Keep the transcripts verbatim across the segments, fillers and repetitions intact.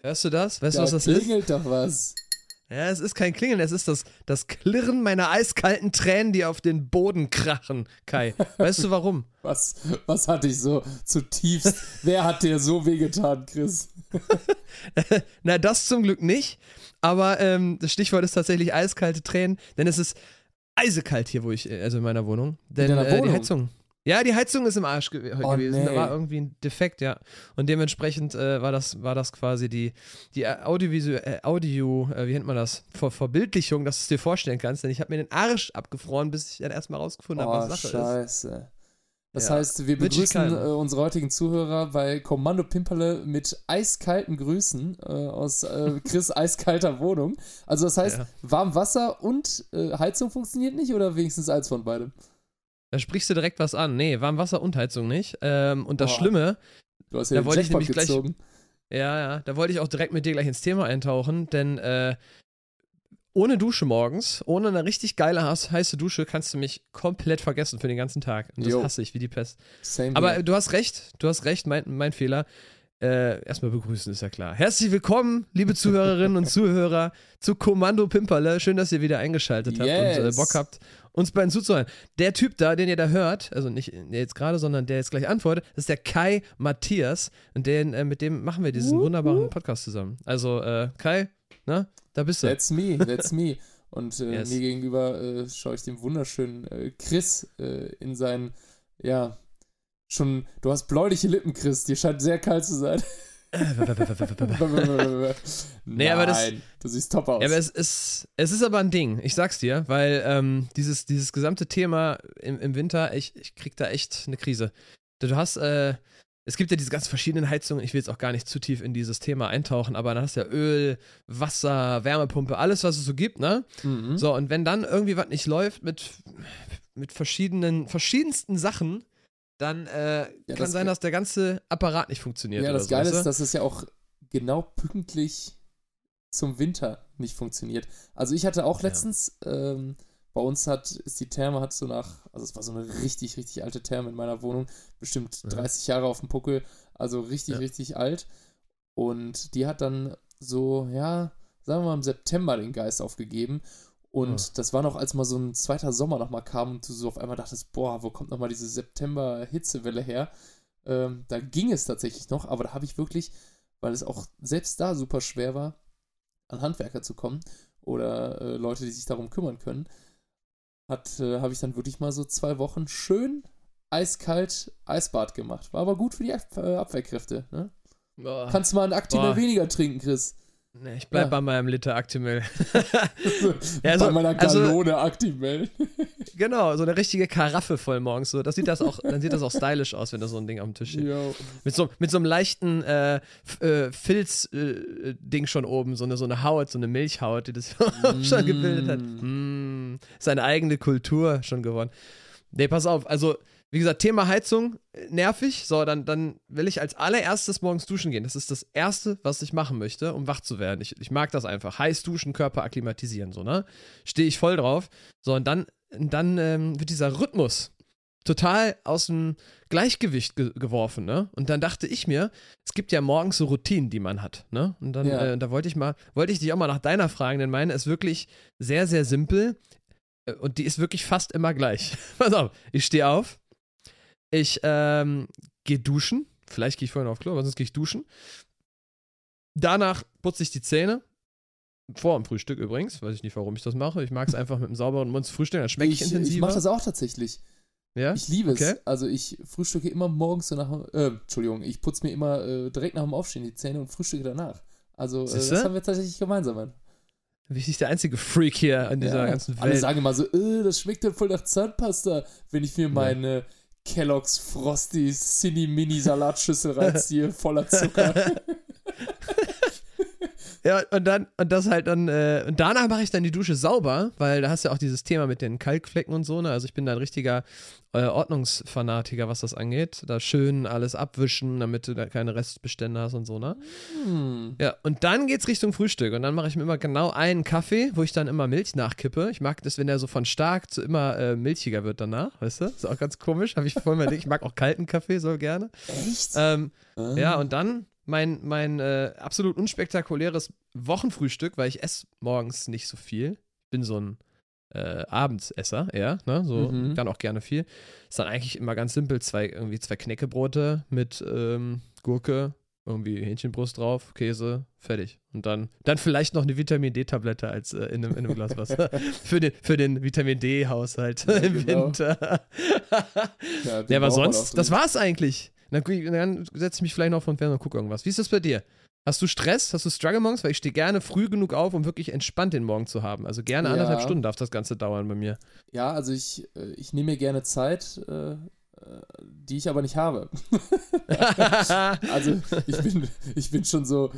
Hörst du das? Weißt da du, was das ist? Da klingelt doch was. Ja, es ist kein Klingeln, es ist das, das Klirren meiner eiskalten Tränen, die auf den Boden krachen, Kai. Weißt du warum? Was, was hat dich so zutiefst, wer hat dir so wehgetan, Chris? Na, das zum Glück nicht, aber ähm, das Stichwort ist tatsächlich eiskalte Tränen, denn es ist eisekalt hier, wo ich, also in meiner Wohnung. Denn in deiner Wohnung? Äh, die Heizung. Ja, die Heizung ist im Arsch ge- oh, gewesen, nee. Da war irgendwie ein Defekt, ja. Und dementsprechend äh, war das war das quasi die, die Audiovisu- äh, Audio, äh, wie nennt man das, Ver- Verbildlichung, dass du es dir vorstellen kannst. Denn ich habe mir den Arsch abgefroren, bis ich dann erstmal rausgefunden oh, habe, was Sache Scheiße. ist. Scheiße. Das ja. heißt, wir begrüßen äh, unsere heutigen Zuhörer bei Kommando Pimperle mit eiskalten Grüßen äh, aus äh, Chris' eiskalter Wohnung. Also das heißt, ja. warm Wasser und äh, Heizung funktioniert nicht oder wenigstens eins von beidem? Da sprichst du direkt was an. Nee, Warmwasser und Heizung nicht. Ähm, und das Boah. Schlimme, du hast ja da wollte ich nämlich gleich, ja, ja, da wollte ich auch direkt mit dir gleich ins Thema eintauchen, denn äh, ohne Dusche morgens, ohne eine richtig geile heiße Dusche, kannst du mich komplett vergessen für den ganzen Tag. Und das Yo. hasse ich wie die Pest. Same Aber here. du hast recht, du hast recht, mein, mein Fehler. Äh, erstmal begrüßen, ist ja klar. Herzlich willkommen, liebe Zuhörerinnen und Zuhörer, zu Kommando Pimperle. Schön, dass ihr wieder eingeschaltet habt yes. und äh, Bock habt, uns beiden zuzuhören. Der Typ da, den ihr da hört, also nicht der jetzt gerade, sondern der jetzt gleich antwortet, das ist der Kai Matthias. Und den, äh, mit dem machen wir diesen wunderbaren Podcast zusammen. Also, äh, Kai, na, da bist du. That's me, that's me. Und äh, yes. mir gegenüber äh, schaue ich dem wunderschönen äh, Chris äh, in seinen, ja... Schon, du hast bläuliche Lippen, Chris. Dir scheint sehr kalt zu sein. Nee, Nein, aber das, du siehst top aus. Ja, aber es ist, es ist aber ein Ding, ich sag's dir, weil ähm, dieses, dieses gesamte Thema im, im Winter, ich, ich krieg da echt eine Krise. Du hast, äh, es gibt ja diese ganz verschiedenen Heizungen, ich will jetzt auch gar nicht zu tief in dieses Thema eintauchen, aber dann hast du ja Öl, Wasser, Wärmepumpe, alles, was es so gibt, ne? Mhm. So, und wenn dann irgendwie was nicht läuft mit, mit verschiedenen, verschiedensten Sachen, dann äh, ja, kann das sein, dass der ganze Apparat nicht funktioniert. Ja, oder das so, Geile ist, dass es ja auch genau pünktlich zum Winter nicht funktioniert. Also ich hatte auch letztens, ja. ähm, bei uns hat, ist die Therme, hat so nach, also es war so eine richtig, richtig alte Therme in meiner Wohnung, bestimmt ja. dreißig Jahre auf dem Puckel, also richtig, ja. richtig alt. Und die hat dann so, ja, sagen wir mal im September den Geist aufgegeben. Und oh. das war noch, als mal so ein zweiter Sommer nochmal kam und du so auf einmal dachtest, boah, wo kommt nochmal diese September-Hitzewelle her? Ähm, da ging es tatsächlich noch, aber da habe ich wirklich, weil es auch selbst da super schwer war, an Handwerker zu kommen oder äh, Leute, die sich darum kümmern können, hat äh, habe ich dann wirklich mal so zwei Wochen schön eiskalt Eisbad gemacht. War aber gut für die Ab- äh, Abwehrkräfte, ne? Boah. Kannst mal einen Aktimel weniger trinken, Chris. Nee, ich bleib ja. bei meinem Liter Aktimel. ja, also, bei meiner Gallone also, Aktimel. Genau, so eine richtige Karaffe voll morgens. So, das sieht das auch, dann sieht das auch stylisch aus, wenn da so ein Ding auf dem Tisch steht. Mit so, mit so einem leichten äh, F- äh, Filz-Ding äh, schon oben, so eine, so eine Haut, so eine Milchhaut, die das mm. schon gebildet hat. Mm. Seine eigene Kultur schon geworden. Nee, pass auf, also... Wie gesagt, Thema Heizung, nervig. So, dann, dann will ich als allererstes morgens duschen gehen. Das ist das Erste, was ich machen möchte, um wach zu werden. Ich, ich mag das einfach. Heiß duschen, Körper akklimatisieren, so, ne? Stehe ich voll drauf. So, und dann, dann ähm, wird dieser Rhythmus total aus dem Gleichgewicht ge- geworfen, ne? Und dann dachte ich mir, es gibt ja morgens so Routinen, die man hat, ne? Und dann, ja. äh, da wollte ich mal, wollte ich dich auch mal nach deiner fragen, denn meine ist wirklich sehr, sehr simpel. Und die ist wirklich fast immer gleich. Pass auf, ich stehe auf. Ich ähm, gehe duschen. Vielleicht gehe ich vorhin auf Klo, aber sonst gehe ich duschen. Danach putze ich die Zähne. Vor dem Frühstück übrigens. Weiß ich nicht, warum ich das mache. Ich mag es einfach mit einem sauberen Mund zu frühstücken. Dann schmecke ich, ich intensiver. Ich mache das auch tatsächlich. Ja? Ich liebe okay. es. Also ich frühstücke immer morgens so nach... Äh, Entschuldigung, ich putze mir immer äh, direkt nach dem Aufstehen die Zähne und frühstücke danach. Also äh, das haben wir tatsächlich gemeinsam an. Bin ich der einzige Freak hier in dieser ja. ganzen Welt. Alle sagen immer so, äh, das schmeckt dann voll nach Zahnpasta, wenn ich mir meine... Ja. Kellogg's Frosties, Cini Mini Salatschüssel reinziehe, voller Zucker. Ja, und dann, und das halt dann, äh, und danach mache ich dann die Dusche sauber, weil da hast du ja auch dieses Thema mit den Kalkflecken und so, ne? Also ich bin da ein richtiger äh, Ordnungsfanatiker, was das angeht. Da schön alles abwischen, damit du da keine Restbestände hast und so, ne? Hm. Ja, und dann geht's Richtung Frühstück und dann mache ich mir immer genau einen Kaffee, wo ich dann immer Milch nachkippe. Ich mag das, wenn der so von stark zu immer äh, milchiger wird danach, weißt du? Ist auch ganz komisch, habe ich vorhin mal gedacht. Ich mag auch kalten Kaffee so gerne. Echt? Ähm, ähm. Ja, und dann mein, mein äh, absolut unspektakuläres Wochenfrühstück, weil ich esse morgens nicht so viel. Ich bin so ein äh, Abendsesser eher, ne? So mhm. Dann auch gerne viel. Ist dann eigentlich immer ganz simpel, zwei irgendwie zwei Knäckebrote mit ähm, Gurke, irgendwie Hähnchenbrust drauf, Käse, fertig. Und dann, dann vielleicht noch eine Vitamin-D-Tablette als äh, in, einem, in einem Glas Wasser. für den, für den Vitamin-D-Haushalt ja, im genau. Winter. ja, ja, aber sonst, das war's eigentlich. Dann, dann setze ich mich vielleicht noch vor den Fernseher und gucke irgendwas. Wie ist das bei dir? Hast du Stress? Hast du Struggle morgens? Weil ich stehe gerne früh genug auf, um wirklich entspannt den Morgen zu haben. Also gerne ja. anderthalb Stunden darf das Ganze dauern bei mir. Ja, also ich, ich nehme mir gerne Zeit, äh, die ich aber nicht habe. Also ich bin, ich bin schon so,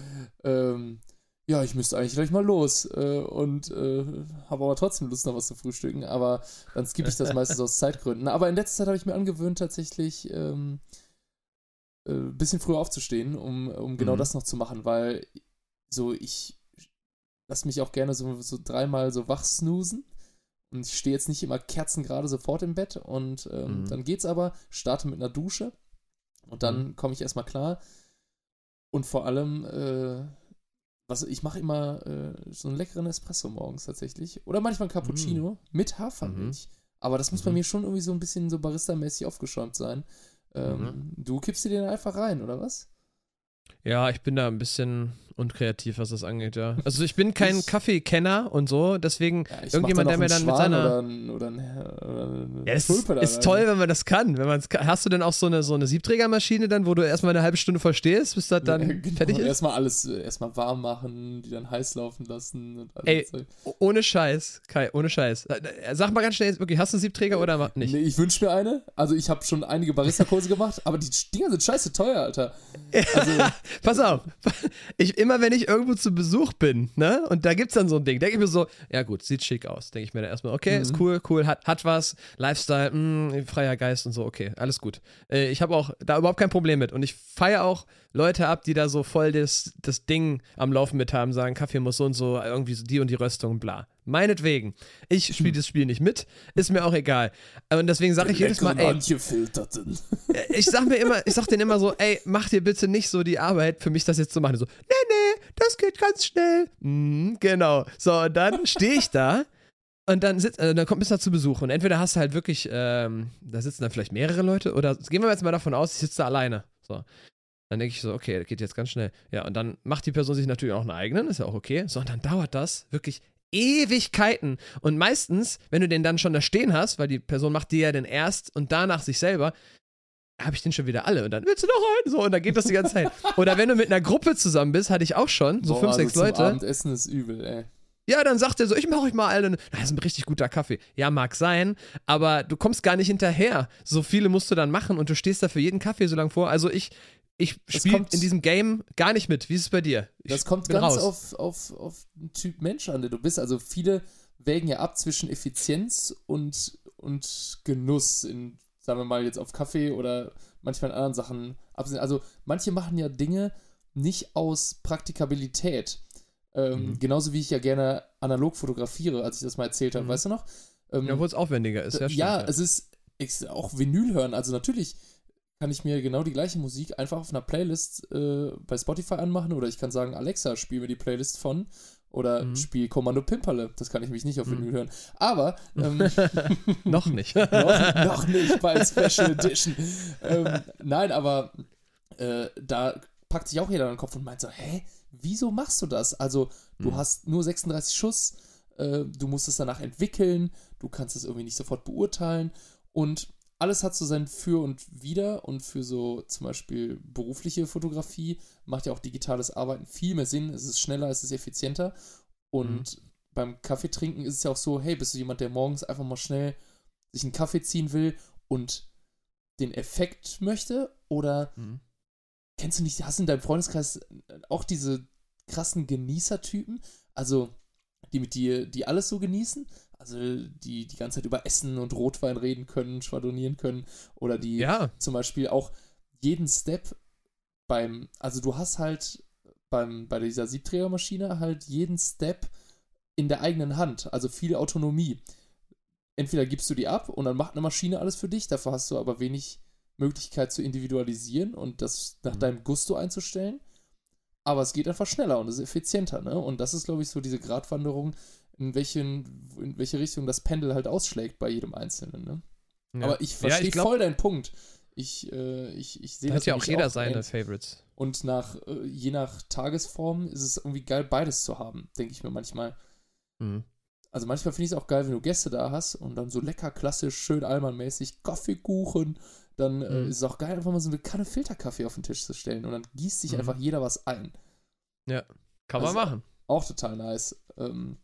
ähm, ja, ich müsste eigentlich gleich mal los äh, und äh, habe aber trotzdem Lust, noch was zu frühstücken, aber dann skippe ich das meistens aus Zeitgründen. Aber in letzter Zeit habe ich mir angewöhnt, tatsächlich ähm, äh, ein bisschen früher aufzustehen, um, um genau mhm. das noch zu machen, weil so ich lasse mich auch gerne so, so dreimal so wach snoosen. Und ich stehe jetzt nicht immer kerzengerade sofort im Bett und ähm, mhm. dann geht's aber, starte mit einer Dusche und dann mhm. komme ich erstmal klar. Und vor allem, äh, was, ich mache immer äh, so einen leckeren Espresso morgens tatsächlich. Oder manchmal ein Cappuccino mhm. mit Hafermilch. Mhm. Aber das muss mhm. bei mir schon irgendwie so ein bisschen so barista-mäßig aufgeschäumt sein. Ähm, mhm. Du kippst dir den einfach rein, oder was? Ja, ich bin da ein bisschen unkreativ, was das angeht, ja. Also ich bin kein ich, Kaffeekenner und so, deswegen ja, irgendjemand, der mir dann Schwan mit seiner... Oder ein, oder ein, oder ja, es ist, ist toll, wenn man das kann. Wenn man's kann. Hast du denn auch so eine, so eine Siebträgermaschine dann, wo du erstmal eine halbe Stunde verstehst, bis das dann ja, genau, fertig ist? Erstmal alles erstmal warm machen, die dann heiß laufen lassen. Und alles Ey, so. ohne Scheiß, Kai, ohne Scheiß. Sag mal ganz schnell, wirklich, hast du einen Siebträger ja, oder nicht? Nee, ich wünsche mir eine. Also ich habe schon einige Barista-Kurse gemacht, aber die Dinger sind scheiße teuer, Alter. Also... Pass auf, ich, immer wenn ich irgendwo zu Besuch bin, ne, und da gibt's dann so ein Ding, denke ich mir so, ja gut, sieht schick aus, denke ich mir dann erstmal, okay, mhm. ist cool, cool, hat, hat was, Lifestyle, mh, freier Geist und so, okay, alles gut. Äh, ich habe auch da überhaupt kein Problem mit und ich feiere auch Leute ab, die da so voll das, das Ding am Laufen mit haben, sagen, Kaffee muss so und so, irgendwie so die und die Röstung, bla. Meinetwegen. Ich spiele hm. das Spiel nicht mit, ist mir auch egal. Und deswegen sage ich jedes Mal, ey, ich sag mir immer, ich sag denen immer so, ey, mach dir bitte nicht so die Arbeit, für mich das jetzt zu machen. So, nee, nee, das geht ganz schnell. Mhm, genau. So, und dann stehe ich da und dann, sitz, äh, dann kommt Mister zu Besuch und entweder hast du halt wirklich, ähm, da sitzen dann vielleicht mehrere Leute oder gehen wir jetzt mal davon aus, ich sitze da alleine. So. Dann denke ich so, okay, das geht jetzt ganz schnell. Ja, und dann macht die Person sich natürlich auch einen eigenen, ist ja auch okay. So, und dann dauert das wirklich Ewigkeiten. Und meistens, wenn du den dann schon da stehen hast, weil die Person macht dir ja den erst und danach sich selber, habe ich den schon wieder alle. Und dann willst du noch einen? So, und dann geht das die ganze Zeit. Oder wenn du mit einer Gruppe zusammen bist, hatte ich auch schon, so Boah, fünf, also sechs Leute. Abendessen ist übel, ey. Ja, dann sagt er so, ich mache euch mal alle. Das ist ein richtig guter Kaffee. Ja, mag sein, aber du kommst gar nicht hinterher. So viele musst du dann machen und du stehst da für jeden Kaffee so lang vor. Also ich Ich spiele in diesem Game gar nicht mit. Wie ist es bei dir? Ich das kommt ganz auf, auf, auf den Typ Mensch an, der du bist. Also viele wägen ja ab zwischen Effizienz und, und Genuss in, sagen wir mal, jetzt auf Kaffee oder manchmal in anderen Sachen. Also manche machen ja Dinge nicht aus Praktikabilität. Ähm, mhm. Genauso wie ich ja gerne analog fotografiere, als ich das mal erzählt habe. Mhm. Weißt du noch? Ähm, ja, wo es aufwendiger ist. Ja, stimmt, ja, ja. Es ist ich, auch Vinyl hören. Also natürlich kann ich mir genau die gleiche Musik einfach auf einer Playlist äh, bei Spotify anmachen oder ich kann sagen, Alexa, spiel mir die Playlist von oder mhm. spiel Kommando Pimperle. Das kann ich mich nicht auf Vinyl mhm. hören. Aber ähm, noch nicht. noch, noch nicht bei Special Edition. ähm, nein, aber äh, da packt sich auch jeder an den Kopf und meint so, hä, wieso machst du das? Also du mhm. hast nur sechsunddreißig Schuss, äh, du musst es danach entwickeln, du kannst es irgendwie nicht sofort beurteilen und alles hat so sein Für und Wider und für so zum Beispiel berufliche Fotografie macht ja auch digitales Arbeiten viel mehr Sinn. Es ist schneller, es ist effizienter und mhm. beim Kaffeetrinken ist es ja auch so, hey, bist du jemand, der morgens einfach mal schnell sich einen Kaffee ziehen will und den Effekt möchte oder mhm. kennst du nicht, hast du in deinem Freundeskreis auch diese krassen Genießertypen, also die mit dir, die alles so genießen? Also die die ganze Zeit über Essen und Rotwein reden können, schwadronieren können oder die ja. zum Beispiel auch jeden Step beim, also du hast halt beim bei dieser Siebträgermaschine halt jeden Step in der eigenen Hand, also viel Autonomie. Entweder gibst du die ab und dann macht eine Maschine alles für dich, dafür hast du aber wenig Möglichkeit zu individualisieren und das nach mhm. deinem Gusto einzustellen aber es geht einfach schneller und es ist effizienter, ne? Und das ist, glaube ich, so diese Gratwanderung, in, welchen, in welche Richtung das Pendel halt ausschlägt bei jedem Einzelnen, ne? Ja. Aber ich verstehe ja, ich glaub, voll deinen Punkt. Ich, äh, ich, ich sehe das. Hat ja auch jeder auch seine ein. Favorites. Und nach, äh, je nach Tagesform ist es irgendwie geil, beides zu haben, denke ich mir manchmal. Mhm. Also manchmal finde ich es auch geil, wenn du Gäste da hast und dann so lecker, klassisch, schön allmannmäßig Kaffeekuchen. Dann äh, mhm. ist es auch geil, einfach mal so eine Kanne Filterkaffee auf den Tisch zu stellen und dann gießt sich mhm. einfach jeder was ein. Ja, kann also man machen. Auch total nice. Ähm,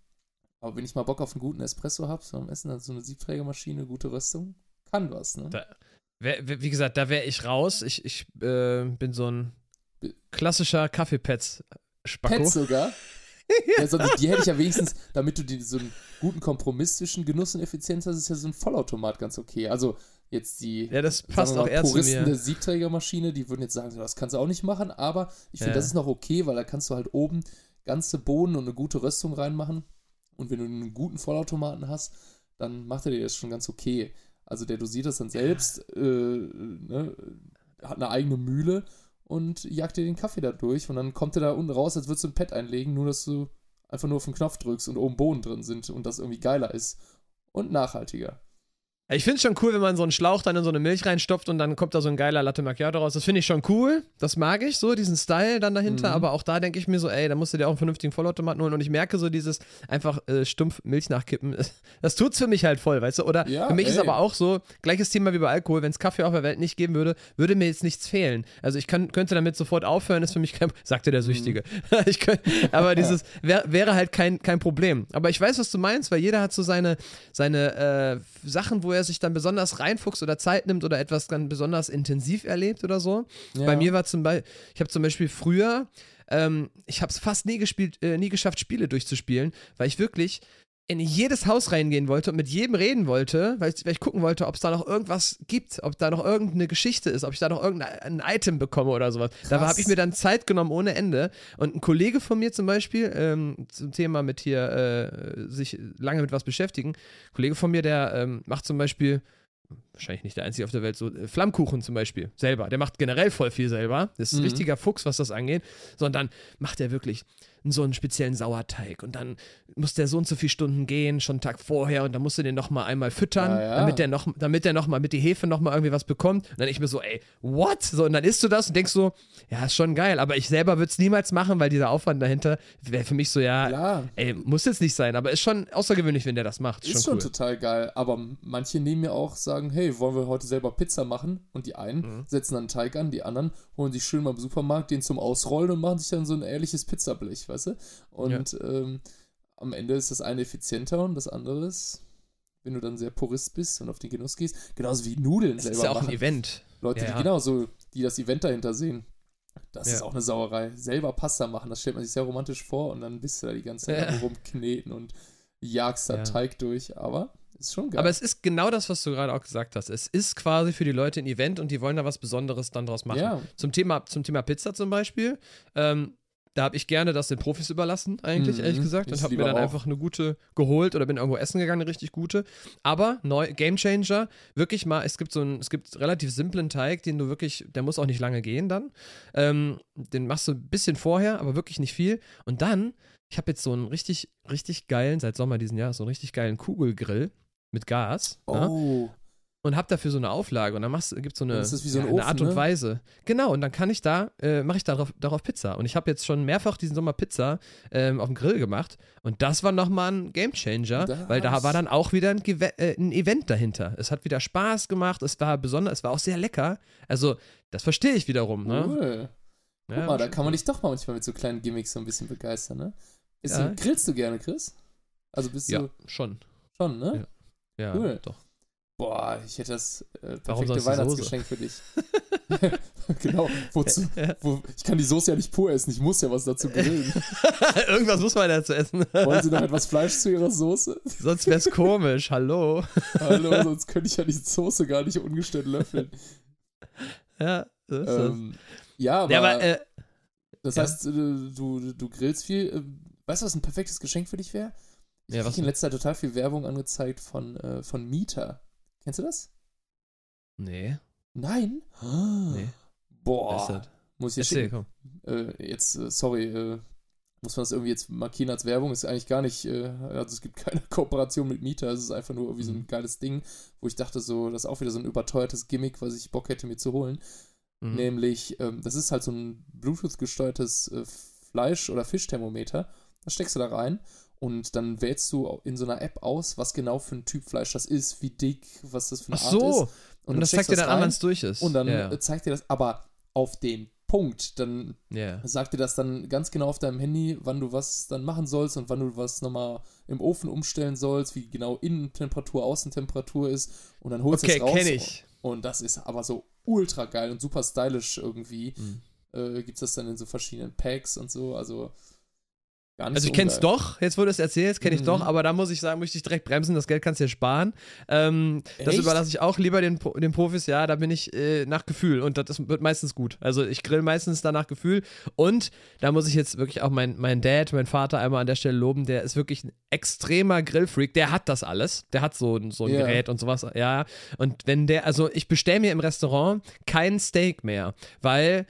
aber wenn ich mal Bock auf einen guten Espresso habe, so am Essen, dann so eine Siebträgermaschine, gute Röstung, kann was, ne? Da, wär, wie gesagt, da wäre ich raus. Ich, ich äh, bin so ein klassischer Kaffeepads-Spacko. Pads sogar? Ja, sonst, die hätte ich ja wenigstens, damit du die, so einen guten Kompromiss zwischen Genuss und Effizienz hast, ist ja so ein Vollautomat ganz okay. Also jetzt die ja, das passt mal, auch eher Puristen zu mir. Der Siebträgermaschine, die würden jetzt sagen, das kannst du auch nicht machen, aber ich finde, ja. das ist noch okay, weil da kannst du halt oben ganze Bohnen und eine gute Röstung reinmachen und wenn du einen guten Vollautomaten hast, dann macht er dir das schon ganz okay. Also der dosiert das dann selbst, ja. äh, ne, hat eine eigene Mühle und jagt dir den Kaffee da durch und dann kommt er da unten raus, als würdest du ein Pad einlegen, nur dass du einfach nur auf den Knopf drückst und oben Bohnen drin sind und das irgendwie geiler ist und nachhaltiger. Ich finde es schon cool, wenn man so einen Schlauch dann in so eine Milch reinstopft und dann kommt da so ein geiler Latte Macchiato raus. Das finde ich schon cool. Das mag ich so, diesen Style dann dahinter. Mhm. Aber auch da denke ich mir so, ey, da musst du dir auch einen vernünftigen Vollautomaten holen. Und ich merke so dieses einfach äh, stumpf Milch nachkippen. Das tut's für mich halt voll, weißt du? Oder ja, für mich ey. ist aber auch so, gleiches Thema wie bei Alkohol. Wenn es Kaffee auf der Welt nicht geben würde, würde mir jetzt nichts fehlen. Also ich kann, könnte damit sofort aufhören, ist für mich kein... Sagte der Süchtige. Mhm. ich könnt, aber dieses wär, wäre halt kein, kein Problem. Aber ich weiß, was du meinst, weil jeder hat so seine, seine äh, Sachen, wo er sich dann besonders reinfuchst oder Zeit nimmt oder etwas dann besonders intensiv erlebt oder so. Ja. Bei mir war zum Beispiel, ich habe zum Beispiel früher, ähm, ich habe es fast nie gespielt, äh, nie geschafft, Spiele durchzuspielen, weil ich wirklich in jedes Haus reingehen wollte und mit jedem reden wollte, weil ich, weil ich gucken wollte, ob es da noch irgendwas gibt, ob da noch irgendeine Geschichte ist, ob ich da noch irgendein Item bekomme oder sowas. Krass. Da habe ich mir dann Zeit genommen ohne Ende. Und ein Kollege von mir zum Beispiel, ähm, zum Thema mit hier, äh, sich lange mit was beschäftigen, ein Kollege von mir, der ähm, macht zum Beispiel, wahrscheinlich nicht der Einzige auf der Welt, so äh, Flammkuchen zum Beispiel, selber. Der macht generell voll viel selber. Das ist ein mhm. richtiger Fuchs, was das angeht. Sondern macht er wirklich so einen speziellen Sauerteig und dann muss der so und so viele Stunden gehen, schon einen Tag vorher und dann musst du den nochmal einmal füttern, ja, ja. damit der nochmal, damit der noch mal, mit die Hefe nochmal irgendwie was bekommt. Und dann ich mir so, ey, what? So, und dann isst du das und denkst so, ja, ist schon geil, aber ich selber würde es niemals machen, weil dieser Aufwand dahinter wäre für mich so, ja, Klar. ey, muss jetzt nicht sein, aber ist schon außergewöhnlich, wenn der das macht. Ist, ist schon, cool. schon total geil, aber manche nehmen ja auch, sagen, hey, wollen wir heute selber Pizza machen? Und die einen mhm. setzen dann einen Teig an, die anderen holen sich schön mal im Supermarkt den zum Ausrollen und machen sich dann so ein ehrliches Pizzablech, weißt du? Und ja. ähm, am Ende ist das eine effizienter und das andere ist, wenn du dann sehr Purist bist und auf den Genuss gehst, genauso wie Nudeln es selber machen. Das ist ja auch machen. ein Event. Leute, ja, ja. die genauso, die das Event dahinter sehen. Das ja. ist auch eine Sauerei. Selber Pasta machen, das stellt man sich sehr romantisch vor und dann bist du da die ganze Zeit ja. rumkneten und jagst da ja. Teig durch, aber... Ist schon geil. Aber es ist genau das, was du gerade auch gesagt hast. Es ist quasi für die Leute ein Event und die wollen da was Besonderes dann draus machen. Ja. Zum Thema, zum Thema Pizza zum Beispiel, ähm, da habe ich gerne das den Profis überlassen, eigentlich, mhm. ehrlich gesagt. Und habe mir dann auch. einfach eine gute geholt oder bin irgendwo essen gegangen, eine richtig gute. Aber neu, Game Changer, wirklich mal, es gibt so einen, es gibt relativ simplen Teig, den du wirklich, der muss auch nicht lange gehen dann. Ähm, den machst du ein bisschen vorher, aber wirklich nicht viel. Und dann, ich habe jetzt so einen richtig, richtig geilen, seit Sommer diesen Jahr, so einen richtig geilen Kugelgrill. Mit Gas. Oh. Und hab dafür so eine Auflage und dann gibt es so eine, so ja, ein Ofen, eine Art und ne? Weise. Genau, und dann kann ich da, äh, mache ich darauf, darauf Pizza. Und ich habe jetzt schon mehrfach diesen Sommer Pizza ähm, auf dem Grill gemacht und das war nochmal ein Gamechanger, das. weil da war dann auch wieder ein, Gewe- äh, ein Event dahinter. Es hat wieder Spaß gemacht, es war besonders, es war auch sehr lecker. Also, das verstehe ich wiederum. Ne? Cool. Guck ja, mal, da kann man dich doch mal manchmal mit so kleinen Gimmicks so ein bisschen begeistern, ne? Ist ja. du, grillst du gerne, Chris? Also bist ja, du... Ja, schon. Schon, ne? Ja. Ja, cool. Doch. Boah, ich hätte das äh, perfekte Weihnachtsgeschenk für dich. Genau. Wozu? Wo, ich kann die Soße ja nicht pur essen, ich muss ja was dazu grillen. Irgendwas muss man dazu essen. Wollen Sie noch etwas Fleisch zu Ihrer Soße? Sonst wär's komisch, hallo. Hallo, sonst könnte ich ja die Soße gar nicht ungestört löffeln. Ja, so ist ähm, das. Ja, aber, ja, aber äh, das ja. heißt, du, du grillst viel. Weißt du, was ein perfektes Geschenk für dich wäre? Ich ja, kriege in letzter Zeit total viel Werbung angezeigt von, äh, von Mieter. Kennst du das? Nee. Nein? Ah, nee. Boah. Muss ich jetzt Erzähl, schicken. Äh, jetzt, äh, sorry, äh, muss man das irgendwie jetzt markieren als Werbung? Ist eigentlich gar nicht, äh, also es gibt keine Kooperation mit Mieter, es ist einfach nur irgendwie so ein geiles Ding, wo ich dachte so, das ist auch wieder so ein überteuertes Gimmick, was ich Bock hätte mir zu holen. Mhm. Nämlich, ähm, das ist halt so ein Bluetooth-gesteuertes äh, Fleisch- oder Fischthermometer. Das steckst du da rein und dann wählst du in so einer App aus, was genau für ein Typ Fleisch das ist, wie dick, was das für eine Ach so. Art ist. Und, und das zeigt dir dann an, wenn es durch ist. Und dann yeah. zeigt dir das, aber auf den Punkt. Dann yeah. sagt dir das dann ganz genau auf deinem Handy, wann du was dann machen sollst und wann du was nochmal im Ofen umstellen sollst, wie genau Innentemperatur, Außentemperatur ist. Und dann holst du okay, es raus. Okay, kenn ich. Und das ist aber so ultra geil und super stylisch irgendwie. Mhm. Äh, gibt's das dann in so verschiedenen Packs und so, also Also ich kenne es doch, jetzt wo du es erzählst, kenne ich mhm. doch, aber da muss ich sagen, möchte ich direkt bremsen, das Geld kannst du dir sparen. Ähm, das überlasse ich auch lieber den, den Profis, ja, da bin ich äh, nach Gefühl und das, das wird meistens gut. Also ich grill meistens da nach Gefühl und da muss ich jetzt wirklich auch meinen mein Dad, meinen Vater einmal an der Stelle loben, der ist wirklich ein extremer Grillfreak, der hat das alles, der hat so, so ein yeah. Gerät und sowas, ja. Und wenn der, also ich bestelle mir im Restaurant kein Steak mehr, weil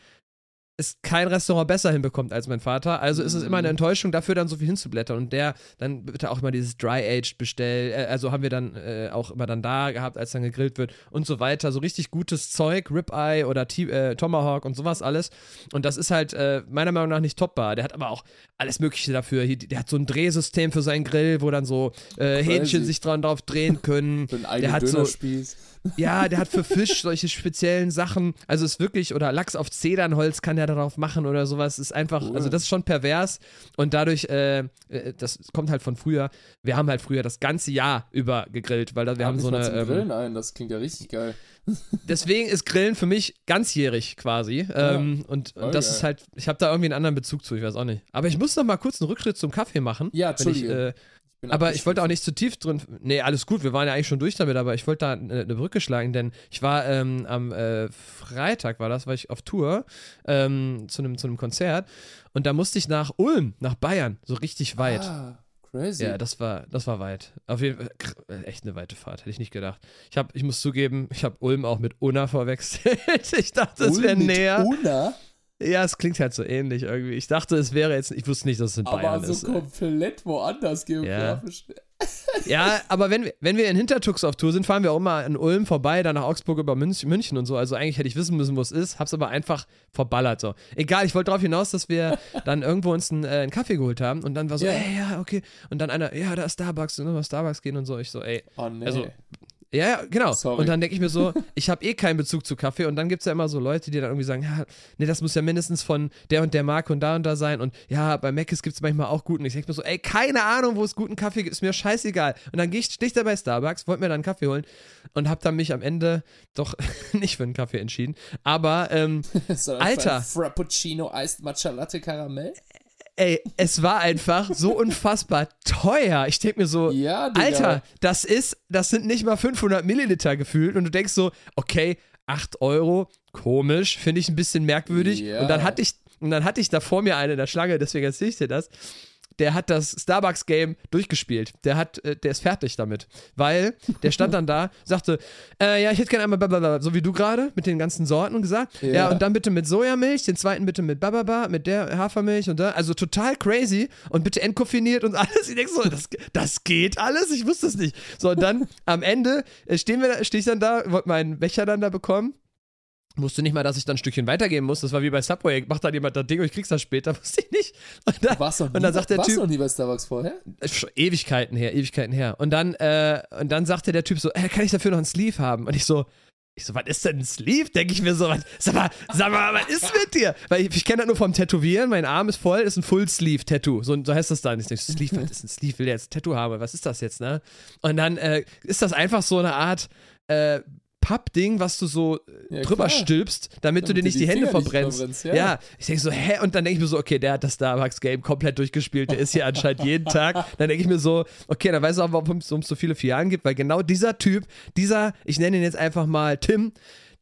es kein Restaurant besser hinbekommt als mein Vater, also ist es immer eine Enttäuschung, dafür dann so viel hinzublättern und der, dann wird auch immer dieses Dry-Aged bestell, also haben wir dann äh, auch immer dann da gehabt, als dann gegrillt wird und so weiter, so richtig gutes Zeug, Ribeye oder T- äh, Tomahawk und sowas alles und das ist halt äh, meiner Meinung nach nicht topbar, der hat aber auch alles mögliche dafür, hier, der hat so ein Drehsystem für seinen Grill, wo dann so äh, Hähnchen sich dran drauf drehen können, so ein eigener Dönerspieß. Ja, der hat für Fisch solche speziellen Sachen, also ist wirklich, oder Lachs auf Zedernholz kann der darauf machen oder sowas, ist einfach, cool. Also das ist schon pervers und dadurch, äh, das kommt halt von früher, wir haben halt früher das ganze Jahr über gegrillt, weil da, wir haben so eine... Ähm, Grillen ein, das klingt ja richtig geil. Deswegen ist Grillen für mich ganzjährig quasi ähm, ja, und, und das geil. Ist halt, ich habe da irgendwie einen anderen Bezug zu, ich weiß auch nicht, aber ich muss noch mal kurz einen Rückschritt zum Kaffee machen. Ja, Entschuldigung. Aber ich wollte auch nicht zu tief drin, nee, alles gut, wir waren ja eigentlich schon durch damit, aber ich wollte da eine, eine Brücke schlagen, denn ich war ähm, am äh, Freitag, war das, war ich auf Tour ähm, zu einem zu einem Konzert und da musste ich nach Ulm, nach Bayern, so richtig weit. Ah, crazy. Ja, das war, das war weit. Auf jeden Fall, äh, echt eine weite Fahrt, hätte ich nicht gedacht. Ich, hab, ich muss zugeben, ich habe Ulm auch mit Unna verwechselt. Ich dachte, es wäre näher. Ulm mit Unna? Ja, es klingt halt so ähnlich irgendwie. Ich dachte, es wäre jetzt, ich wusste nicht, dass es in Bayern ist. Aber so komplett woanders geografisch. Ja, aber wenn wir, wenn wir in Hintertux auf Tour sind, fahren wir auch mal in Ulm vorbei, dann nach Augsburg über Münch, München und so. Also eigentlich hätte ich wissen müssen, wo es ist, hab's aber einfach verballert so. Egal, ich wollte darauf hinaus, dass wir dann irgendwo uns einen, äh, einen Kaffee geholt haben und dann war so, yeah. ey, ja, okay. Und dann einer, ja, da ist Starbucks, dann mal Starbucks gehen und so. Ich so, ey. Oh, nee. Also, Ja, ja, genau. Sorry. Und dann denke ich mir so, ich habe eh keinen Bezug zu Kaffee und dann gibt es ja immer so Leute, die dann irgendwie sagen, ja, nee, das muss ja mindestens von der und der Marke und da und da sein und ja, bei Mc's gibt es manchmal auch guten. Ich denke mir so, ey, keine Ahnung, wo es guten Kaffee gibt, ist mir scheißegal. Und dann gehe ich, stehe ich da bei Starbucks, wollte mir dann einen Kaffee holen und habe dann mich am Ende doch nicht für einen Kaffee entschieden, aber ähm, so, Alter. Frappuccino, Eis, Matcha Latte, Karamell? Ey, es war einfach so unfassbar teuer. Ich denke mir so, ja, Alter, das ist, das sind nicht mal fünfhundert Milliliter gefühlt. Und du denkst so, okay, acht Euro, komisch, finde ich ein bisschen merkwürdig. Ja. Und dann hatte ich, und dann hatte ich da vor mir einen in der Schlange, deswegen erzähle ich dir das. Der hat das Starbucks-Game durchgespielt. Der hat, äh, der ist fertig damit. Weil der stand dann da, sagte, äh, ja, ich hätte gerne einmal bababa, so wie du gerade, mit den ganzen Sorten gesagt. Ja. ja, und dann bitte mit Sojamilch, den zweiten bitte mit bababa, mit der Hafermilch und da. Also total crazy und bitte entkoffiniert und alles. Ich denke so, das, das geht alles? Ich wusste es nicht. So, und dann am Ende stehen wir, stehe ich dann da, wollte meinen Becher dann da bekommen. Wusste nicht mal, dass ich dann ein Stückchen weitergeben muss. Das war wie bei Subway. Macht da jemand das Ding und ich krieg's dann später. Wusste ich nicht. Und dann, warst und dann nie, sagt der warst Typ... Warst du noch nie bei Starbucks vorher? Ewigkeiten her, Ewigkeiten her. Und dann, äh, und dann sagte der Typ so, hey, kann ich dafür noch einen Sleeve haben? Und ich so... Ich so, was ist denn ein Sleeve? Denke ich mir so, was, sag mal, sag mal, was ist mit dir? Weil ich, ich kenne das nur vom Tätowieren, mein Arm ist voll, ist ein Full-Sleeve-Tattoo, so, so heißt das dann. Ich denke, Sleeve, was ist ein Sleeve? Will der jetzt ein Tattoo haben? Was ist das jetzt, ne? Und dann äh, ist das einfach so eine Art... Äh, Pappding, was du so ja, drüber klar. stülpst, damit, damit du dir nicht die, die Hände verbrennst. verbrennst ja. ja, ich denke so, hä? Und dann denke ich mir so, okay, der hat das Starbucks-Game komplett durchgespielt, der ist hier anscheinend jeden Tag. Dann denke ich mir so, okay, dann weiß ich auch, warum es so viele Filialen gibt, weil genau dieser Typ, dieser, ich nenne ihn jetzt einfach mal Tim,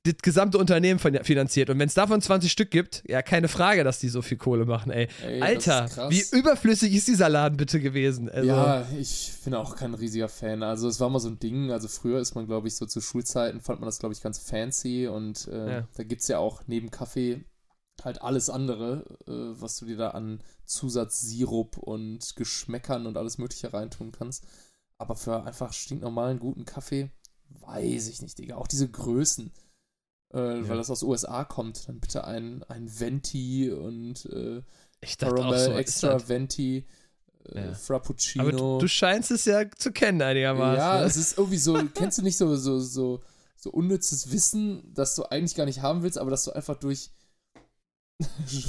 das gesamte Unternehmen finanziert. Und wenn es davon zwanzig Stück gibt, ja, keine Frage, dass die so viel Kohle machen, ey. ey Alter, wie überflüssig ist dieser Laden bitte gewesen? Also, ja, ich bin auch kein riesiger Fan. Also es war mal so ein Ding, also früher ist man, glaube ich, so zu Schulzeiten fand man das, glaube ich, ganz fancy und äh, ja. da gibt es ja auch neben Kaffee halt alles andere, äh, was du dir da an Zusatzsirup und Geschmäckern und alles Mögliche reintun kannst. Aber für einfach stinknormalen, guten Kaffee, weiß ich nicht, Digga. Auch diese Größen, äh, ja. weil das aus den U S A kommt, dann bitte ein, ein Venti und äh, Caramel so Extra Zeit. Venti. Ja. Frappuccino. Aber du, du scheinst es ja zu kennen einigermaßen. Ja, ne? Es ist irgendwie so, kennst du nicht so, so, so, so unnützes Wissen, das du eigentlich gar nicht haben willst, aber das du einfach durch,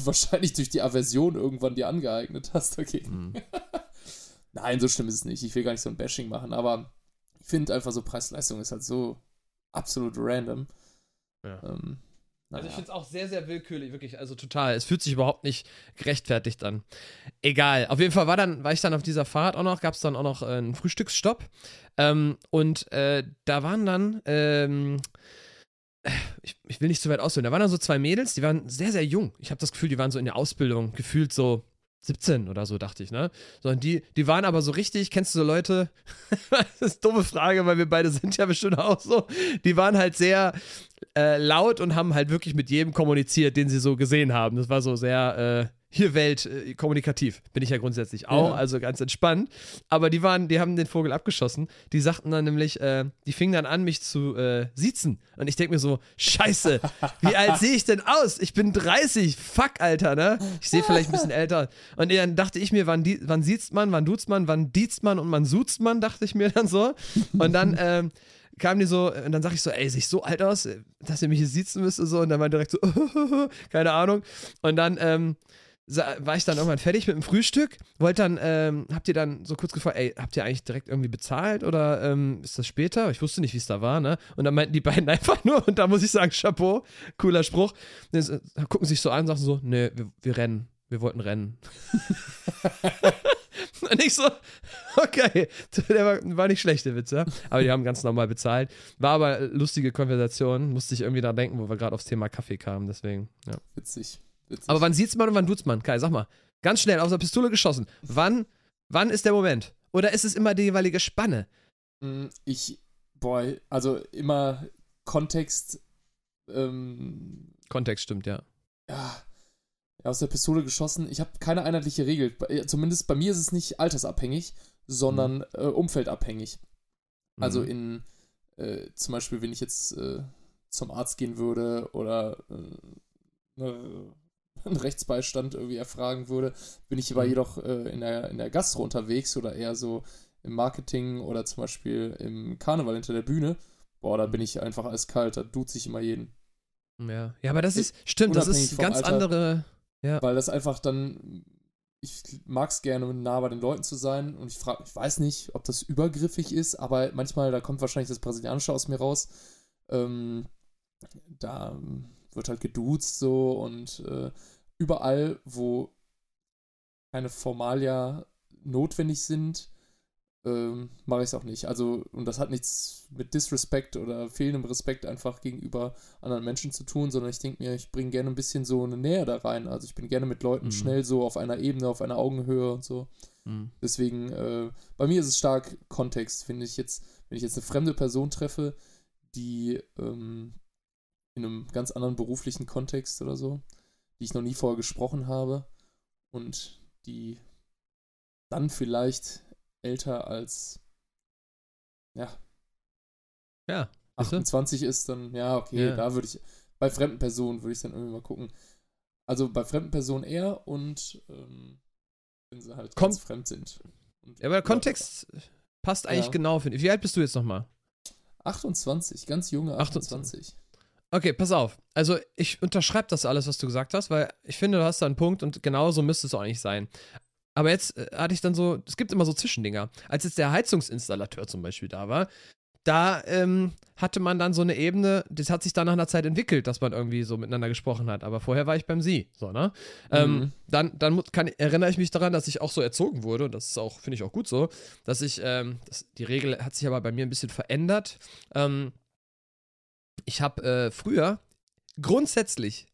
wahrscheinlich durch die Aversion irgendwann dir angeeignet hast dagegen. Mhm. Nein, so schlimm ist es nicht. Ich will gar nicht so ein Bashing machen, aber ich finde einfach so, Preis-Leistung ist halt so absolut random. Ja. Ähm, Also ich finde es auch sehr, sehr willkürlich, wirklich, also total. Es fühlt sich überhaupt nicht gerechtfertigt an. Egal, auf jeden Fall war, dann, war ich dann auf dieser Fahrt auch noch, gab es dann auch noch äh, einen Frühstücksstopp. Ähm, und äh, da waren dann, ähm, ich, ich will nicht zu weit ausholen, da waren dann so zwei Mädels, die waren sehr, sehr jung. Ich habe das Gefühl, die waren so in der Ausbildung, gefühlt so siebzehn oder so, dachte ich, ne? Sondern die, die waren aber so richtig, kennst du so Leute? Das ist eine dumme Frage, weil wir beide sind ja bestimmt auch so. Die waren halt sehr äh, laut und haben halt wirklich mit jedem kommuniziert, den sie so gesehen haben. Das war so sehr, äh, hier Welt, äh, kommunikativ. Bin ich ja grundsätzlich auch, ja. Also ganz entspannt. Aber die waren, die haben den Vogel abgeschossen. Die sagten dann nämlich, äh, die fingen dann an, mich zu äh, siezen. Und ich denke mir so, scheiße, wie alt sehe ich denn aus? Ich bin dreißig, fuck, Alter, ne? Ich sehe vielleicht ein bisschen älter. Und dann dachte ich mir, wann, die, wann siezt man, wann duzt man, wann diezt man und wann suzt man, dachte ich mir dann so. Und dann, ähm, kamen die so, und dann sag ich so, ey, sehe ich so alt aus, dass ihr mich hier siezen müsst und so. Und dann war direkt so, keine Ahnung. Und dann, ähm, war ich dann irgendwann fertig mit dem Frühstück, wollt dann, ähm, habt ihr dann so kurz gefragt, ey, habt ihr eigentlich direkt irgendwie bezahlt oder ähm, ist das später? Ich wusste nicht, wie es da war, ne? Und dann meinten die beiden einfach nur, und da muss ich sagen, Chapeau, cooler Spruch, dann gucken sich so an und sagen so, nee, wir, wir rennen, wir wollten rennen. Und ich so, okay, der war, war nicht schlecht, der Witz, ja? Aber die haben ganz normal bezahlt. War aber lustige Konversation, musste ich irgendwie daran denken, wo wir gerade aufs Thema Kaffee kamen, deswegen, ja. Witzig. Witzig. Aber wann sieht's man und wann tut's man? Kai, sag mal. Ganz schnell, aus der Pistole geschossen. Wann, wann ist der Moment? Oder ist es immer die jeweilige Spanne? Ich, boy, also immer Kontext. Ähm, Kontext stimmt, ja. Ja, aus der Pistole geschossen. Ich habe keine einheitliche Regel. Zumindest bei mir ist es nicht altersabhängig, sondern mhm. äh, umfeldabhängig. Also in, äh, zum Beispiel, wenn ich jetzt äh, zum Arzt gehen würde oder äh, eine einen Rechtsbeistand irgendwie erfragen würde, bin ich aber jedoch äh, in der, in der Gastro unterwegs oder eher so im Marketing oder zum Beispiel im Karneval hinter der Bühne. Boah, da bin ich einfach eiskalt, da duze ich immer jeden. Ja, ja, aber das ist, ich, stimmt, das ist ganz Alter, andere, ja. Weil das einfach dann, ich mag es gerne, nah bei den Leuten zu sein, und ich frage, ich weiß nicht, ob das übergriffig ist, aber manchmal, da kommt wahrscheinlich das Brasilianische aus mir raus, ähm, da wird halt geduzt so, und äh, überall, wo keine Formalia notwendig sind, ähm, mache ich es auch nicht. Also, und das hat nichts mit Disrespect oder fehlendem Respekt einfach gegenüber anderen Menschen zu tun, sondern ich denke mir, ich bringe gerne ein bisschen so eine Nähe da rein. Also ich bin gerne mit Leuten mhm. schnell so auf einer Ebene, auf einer Augenhöhe und so. Mhm. Deswegen, äh, bei mir ist es stark Kontext, finde ich jetzt, wenn ich jetzt eine fremde Person treffe, die ähm, in einem ganz anderen beruflichen Kontext oder so, die ich noch nie vorher gesprochen habe und die dann vielleicht älter als ja, ja achtundzwanzig ist, dann, ja, okay, ja. Da würde ich, bei fremden Personen würde ich dann irgendwie mal gucken. Also bei fremden Personen eher, und ähm, wenn sie halt Kom- ganz fremd sind. Und ja, aber der Kontext da passt eigentlich ja. Genau, finde ich. Wie alt bist du jetzt nochmal? achtundzwanzig, ganz junge achtundzwanzig. achtundzwanzig. Okay, pass auf. Also ich unterschreibe das alles, was du gesagt hast, weil ich finde, du hast da einen Punkt, und genauso müsste es auch eigentlich sein. Aber jetzt äh, hatte ich dann so, es gibt immer so Zwischendinger. Als jetzt der Heizungsinstallateur zum Beispiel da war, da ähm, hatte man dann so eine Ebene, das hat sich dann nach einer Zeit entwickelt, dass man irgendwie so miteinander gesprochen hat. Aber vorher war ich beim Sie, so, ne? Mhm. Ähm, dann dann kann, erinnere ich mich daran, dass ich auch so erzogen wurde, und das ist auch, finde ich auch gut so, dass ich, ähm, das, die Regel hat sich aber bei mir ein bisschen verändert. Ähm, Ich habe äh, früher grundsätzlich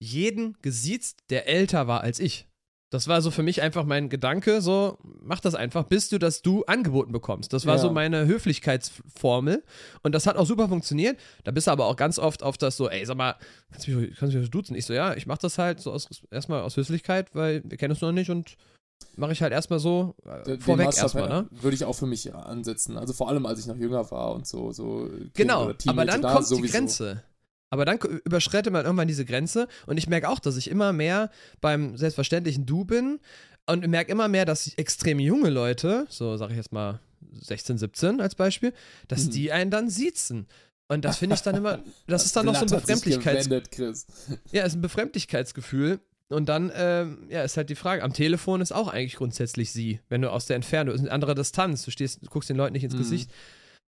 jeden gesiezt, der älter war als ich. Das war so für mich einfach mein Gedanke, so, mach das einfach, bis du das Du angeboten bekommst. Das war ja. so meine Höflichkeitsformel und das hat auch super funktioniert. Da bist du aber auch ganz oft auf das so, ey, sag mal, kannst du mich, kannst du mich duzen? Ich so, ja, ich mach das halt so aus, erstmal aus Höflichkeit, weil wir kennen uns noch nicht und mache ich halt erstmal so äh, vorweg erstmal, ne? Würde ich auch für mich ansetzen, also vor allem, als ich noch jünger war und so. so Genau, aber dann kommt sowieso die Grenze. Aber dann überschreitet man irgendwann diese Grenze und ich merke auch, dass ich immer mehr beim selbstverständlichen Du bin und merke immer mehr, dass extrem junge Leute, so sage ich jetzt mal sechzehn, siebzehn als Beispiel, dass mhm. die einen dann siezen. Und das finde ich dann immer, das, das ist dann noch so ein Befremdlichkeitsgefühl. Ja, ist ein Befremdlichkeitsgefühl. Und dann, äh, ja, ist halt die Frage, am Telefon ist auch eigentlich grundsätzlich sie, wenn du aus der Entfernung, ist eine andere Distanz, du stehst, du guckst den Leuten nicht ins mhm. Gesicht.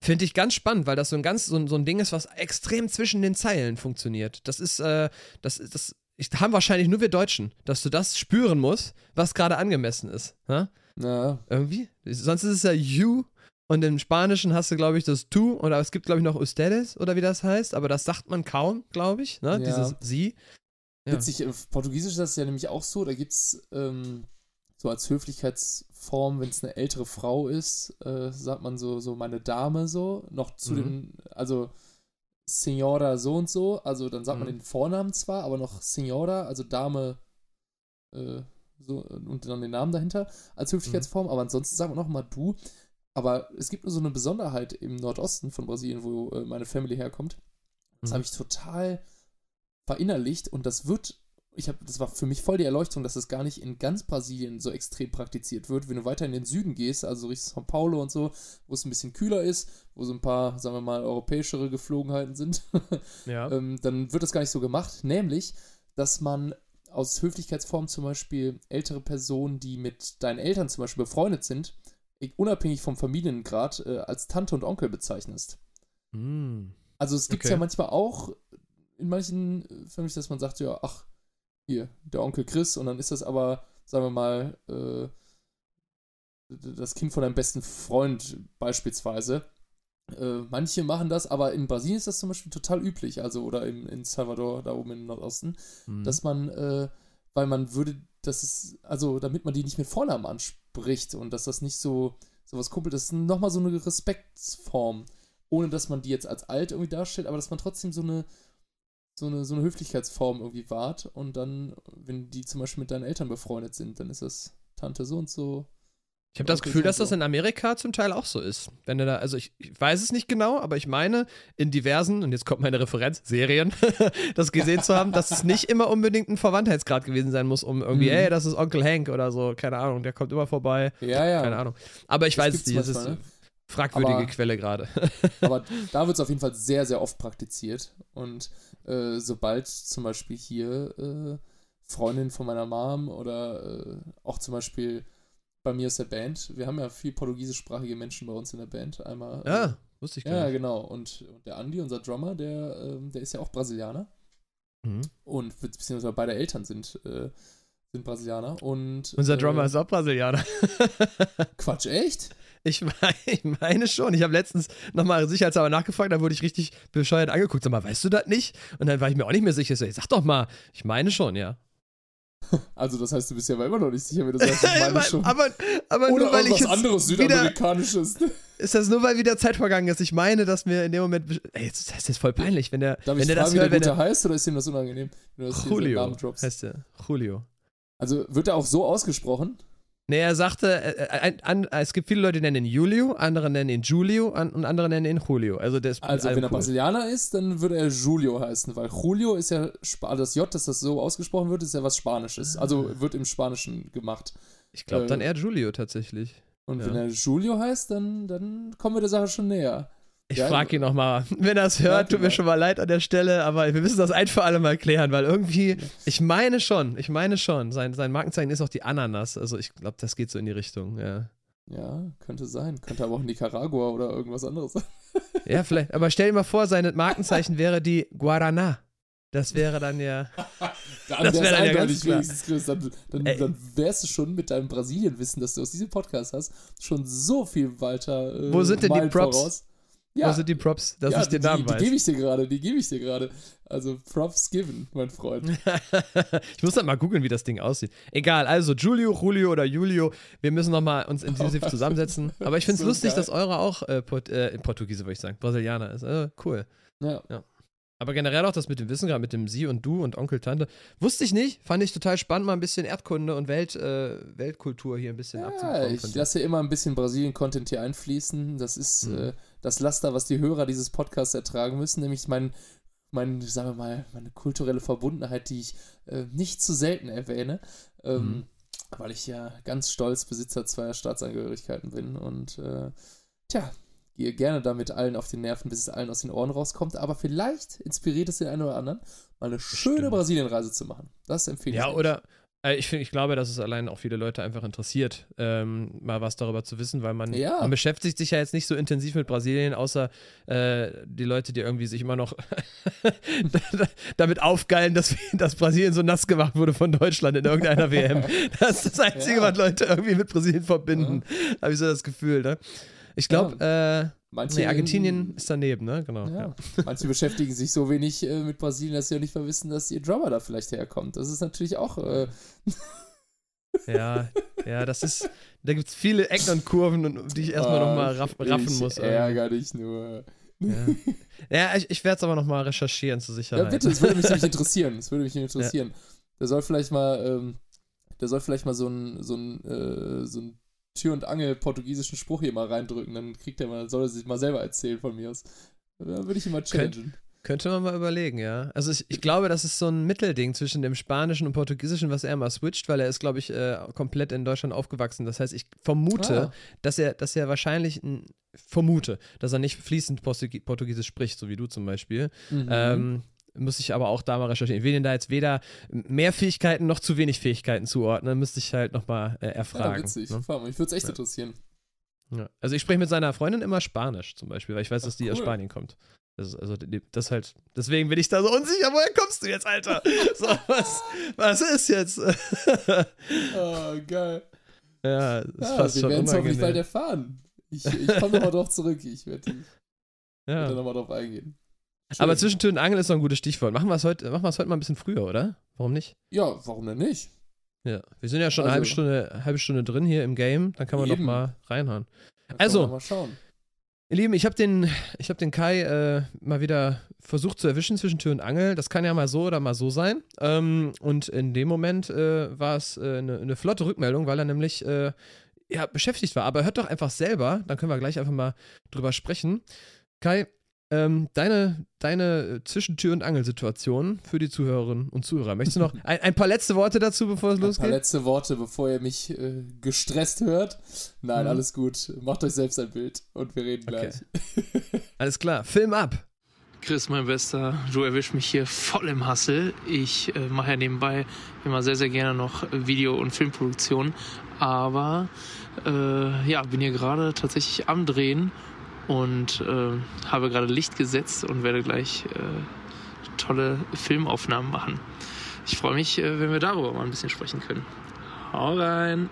Finde ich ganz spannend, weil das so ein ganz so ein, so ein Ding ist, was extrem zwischen den Zeilen funktioniert. Das ist, äh, das, das ich, haben wahrscheinlich nur wir Deutschen, dass du das spüren musst, was gerade angemessen ist. Ha? Ja. Irgendwie. Sonst ist es ja you und im Spanischen hast du, glaube ich, das tu oder es gibt, glaube ich, noch ustedes oder wie das heißt, aber das sagt man kaum, glaube ich, ne? Ja. Dieses sie. Ja. Witzig, im Portugiesisch ist das ja nämlich auch so, da gibt es ähm, so als Höflichkeits- Form, wenn es eine ältere Frau ist, äh, sagt man so, so meine Dame so, noch zu mhm. dem, also Senora so und so, also dann sagt mhm. man den Vornamen zwar, aber noch Senora, also Dame äh, so und dann den Namen dahinter als Höflichkeitsform, mhm. aber ansonsten sagt man noch mal du, aber es gibt nur so eine Besonderheit im Nordosten von Brasilien, wo äh, meine Family herkommt, das mhm. habe ich total verinnerlicht und das wird Ich hab, das war für mich voll die Erleuchtung, dass das gar nicht in ganz Brasilien so extrem praktiziert wird. Wenn du weiter in den Süden gehst, also Richtung São Paulo und so, wo es ein bisschen kühler ist, wo so ein paar, sagen wir mal, europäischere Geflogenheiten sind, ja. ähm, dann wird das gar nicht so gemacht. Nämlich, dass man aus Höflichkeitsformen zum Beispiel ältere Personen, die mit deinen Eltern zum Beispiel befreundet sind, unabhängig vom Familiengrad, äh, als Tante und Onkel bezeichnest. Mm. Also es gibt es okay. ja manchmal auch in manchen Familien, dass man sagt, ja, ach, hier, der Onkel Chris, und dann ist das aber, sagen wir mal, äh, das Kind von deinem besten Freund beispielsweise. Äh, manche machen das, aber in Brasilien ist das zum Beispiel total üblich, also oder in, in Salvador, da oben im Nordosten, mhm. dass man, äh, weil man würde, das ist, also damit man die nicht mit Vornamen anspricht und dass das nicht so sowas kumpelt, das ist nochmal so eine Respektsform, ohne dass man die jetzt als alt irgendwie darstellt, aber dass man trotzdem so eine So eine, so eine Höflichkeitsform irgendwie wahrt und dann, wenn die zum Beispiel mit deinen Eltern befreundet sind, dann ist das Tante so und so. Ich habe das Gefühl, so dass so. das in Amerika zum Teil auch so ist. Wenn du da, also ich, ich weiß es nicht genau, aber ich meine, in diversen, und jetzt kommt meine Referenz, Serien, das gesehen zu haben, dass es nicht immer unbedingt ein Verwandtheitsgrad gewesen sein muss, um irgendwie, mhm. ey, das ist Onkel Hank oder so, keine Ahnung, der kommt immer vorbei. Ja, ja. Keine Ahnung. Aber ich das weiß es nicht, das ist eine fragwürdige aber, Quelle gerade. Aber da wird es auf jeden Fall sehr, sehr oft praktiziert und Äh, sobald zum Beispiel hier äh, Freundin von meiner Mom oder äh, auch zum Beispiel bei mir aus der Band, wir haben ja viel portugiesischsprachige Menschen bei uns in der Band, einmal. Ja, äh, wusste ich gar ja, nicht. Ja, genau. Und, und der Andi, unser Drummer, der, äh, der ist ja auch Brasilianer. Mhm. Und beziehungsweise beide Eltern sind, äh, sind Brasilianer. Und unser äh, Drummer ist auch Brasilianer. Quatsch, echt? Ich meine schon. Ich habe letztens nochmal sicherheitshalber nachgefragt, da wurde ich richtig bescheuert angeguckt. Sag mal, weißt du das nicht? Und dann war ich mir auch nicht mehr sicher. Ich so, sag doch mal, ich meine schon, ja. Also das heißt, du bist ja aber immer noch nicht sicher, wenn du sagst, ich meine schon. aber, aber nur weil ich jetzt anderes Südamerikanisches. Wieder, ist das nur, weil wieder Zeit vergangen ist? Ich meine, dass mir in dem Moment, ey, das ist jetzt voll peinlich, wenn der, Darf wenn ich der fragen, das hört, wie der, wenn der heißt, oder ist ihm das unangenehm? Wenn du das Júlio heißt der. Júlio. Also wird er auch so ausgesprochen? Nee, er sagte, äh, an, es gibt viele Leute, die nennen ihn Júlio, andere nennen ihn Júlio an, und andere nennen ihn Júlio. Also, der ist also wenn cool. er Brasilianer ist, dann würde er Júlio heißen, weil Júlio ist ja, das J, dass das so ausgesprochen wird, ist ja was Spanisches. Also wird im Spanischen gemacht. Ich glaube, äh, dann eher Júlio tatsächlich. Und ja. wenn er Júlio heißt, dann, dann kommen wir der Sache schon näher. Ich ja, frage ihn nochmal. Wenn er es hört, tut mir schon mal leid an der Stelle, aber wir müssen das ein für alle mal klären, weil irgendwie, ich meine schon, ich meine schon, sein, sein Markenzeichen ist auch die Ananas, also ich glaube, das geht so in die Richtung, ja. Ja, könnte sein, könnte aber auch Nicaragua oder irgendwas anderes sein. Ja, vielleicht, aber stell dir mal vor, sein Markenzeichen wäre die Guarana. Das wäre dann ja, dann das wäre dann ja ganz klar. Chris, dann, dann, dann wärst du schon mit deinem Brasilien-Wissen, das du aus diesem Podcast hast, schon so viel weiter äh, Wo sind denn die Props? Voraus. Ja. Was sind die Props, dass ja, ich den die, Namen weiß? Die gebe ich dir gerade, die gebe ich dir gerade. Also Props given, mein Freund. Ich muss dann mal googeln, wie das Ding aussieht. Egal, also Júlio, Julio oder Júlio, wir müssen nochmal uns intensiv oh, zusammensetzen. Aber ich finde es so lustig, geil. Dass eure auch äh, Port- äh, Portugiese, würde ich sagen, Brasilianer ist. Also cool. Ja. ja. Aber generell auch das mit dem Wissen, gerade mit dem Sie und Du und Onkel, Tante. Wusste ich nicht, fand ich total spannend, mal ein bisschen Erdkunde und Welt, äh, Weltkultur hier ein bisschen ja, abzukommen. Ich lasse ja immer ein bisschen Brasilien-Content hier einfließen. Das ist mhm. äh, das Laster, was die Hörer dieses Podcasts ertragen müssen, nämlich mein, mein, sagen wir mal, meine kulturelle Verbundenheit, die ich äh, nicht zu selten erwähne, ähm, mhm. weil ich ja ganz stolz Besitzer zweier Staatsangehörigkeiten bin und äh, tja, ihr gerne damit allen auf den Nerven, bis es allen aus den Ohren rauskommt, aber vielleicht inspiriert es den einen oder anderen, mal eine schöne Stimmt. Brasilienreise zu machen. Das empfehle ich. Ja, oder äh, ich, find, ich glaube, dass es allein auch viele Leute einfach interessiert, ähm, mal was darüber zu wissen, weil man, ja. man beschäftigt sich ja jetzt nicht so intensiv mit Brasilien, außer äh, die Leute, die irgendwie sich immer noch damit aufgeilen, dass, dass Brasilien so nass gemacht wurde von Deutschland in irgendeiner W M. Das ist das Einzige, ja. was Leute irgendwie mit Brasilien verbinden. Ja. Habe ich so das Gefühl, ne? Ich glaube, ja. äh, nee, Argentinien ist daneben, ne? Genau. Ja. Ja. Manche beschäftigen sich so wenig äh, mit Brasilien, dass sie ja nicht mehr wissen, dass ihr Drummer da vielleicht herkommt. Das ist natürlich auch. Äh ja, ja, das ist. Da gibt es viele Ecken und Kurven, die ich erstmal ah, nochmal raff, raffen muss. Ich ärgere dich nur. Ja, ja ich, ich werde es aber nochmal recherchieren zur Sicherheit. Ja, bitte, das würde mich nämlich interessieren. Das würde mich interessieren. Ja. Da soll vielleicht mal, ähm, da soll vielleicht mal so ein, so ein, äh, so ein Tür- und Angel-portugiesischen Spruch hier mal reindrücken, dann kriegt er mal, soll er sich mal selber erzählen von mir aus. Da würde ich ihn mal challengen. Könnt, könnte man mal überlegen, ja. Also ich, ich glaube, das ist so ein Mittelding zwischen dem Spanischen und Portugiesischen, was er mal switcht, weil er ist, glaube ich, äh, komplett in Deutschland aufgewachsen. Das heißt, ich vermute, ah. dass er, dass er wahrscheinlich ein vermute, dass er nicht fließend Portugies- Portugiesisch spricht, so wie du zum Beispiel. Mhm. Ähm, Müsste ich aber auch da mal recherchieren. Ich will Ihnen da jetzt weder mehr Fähigkeiten noch zu wenig Fähigkeiten zuordnen. Müsste ich halt nochmal äh, erfragen. Ja, witzig. Ne? Mich würde es echt ja. interessieren. Ja. Also ich spreche mit seiner Freundin immer Spanisch zum Beispiel, weil ich weiß, Ach, dass die cool. aus Spanien kommt. Das, also das halt, deswegen bin ich da so unsicher. Woher kommst du jetzt, Alter? So, was, was ist jetzt? Oh, geil. Ja, das ja, fast wir schon werden es hoffentlich bald erfahren. Ich, ich komme nochmal drauf zurück. Ich werde ja. werd da nochmal drauf eingehen. Schön. Aber zwischen Tür und Angel ist noch ein gutes Stichwort. Machen wir es heute, machen wir es heute mal ein bisschen früher, oder? Warum nicht? Ja, warum denn nicht? Ja, wir sind ja schon also, eine halbe Stunde, halbe Stunde drin hier im Game. Dann kann man eben. Noch mal reinhauen. Also, mal schauen. Ihr Lieben, ich habe den, ich hab den Kai äh, mal wieder versucht zu erwischen zwischen Tür und Angel. Das kann ja mal so oder mal so sein. Ähm, und in dem Moment äh, war es äh, eine, eine flotte Rückmeldung, weil er nämlich äh, ja, beschäftigt war. Aber hört doch einfach selber. Dann können wir gleich einfach mal drüber sprechen. Kai, Ähm, deine, deine Zwischentür- und Angelsituation für die Zuhörerinnen und Zuhörer. Möchtest du noch ein, ein paar letzte Worte dazu, bevor es losgeht? Ein paar letzte Worte, bevor ihr mich äh, gestresst hört. Nein, mhm. alles gut. Macht euch selbst ein Bild und wir reden okay. gleich. Alles klar, Film ab! Chris, mein Bester, du erwischst mich hier voll im Hustle. Ich äh, mache ja nebenbei immer sehr, sehr gerne noch Video- und Filmproduktion. Aber äh, ja, bin hier gerade tatsächlich am Drehen. Und äh, habe gerade Licht gesetzt und werde gleich äh, tolle Filmaufnahmen machen. Ich freue mich, äh, wenn wir darüber mal ein bisschen sprechen können. Hau rein!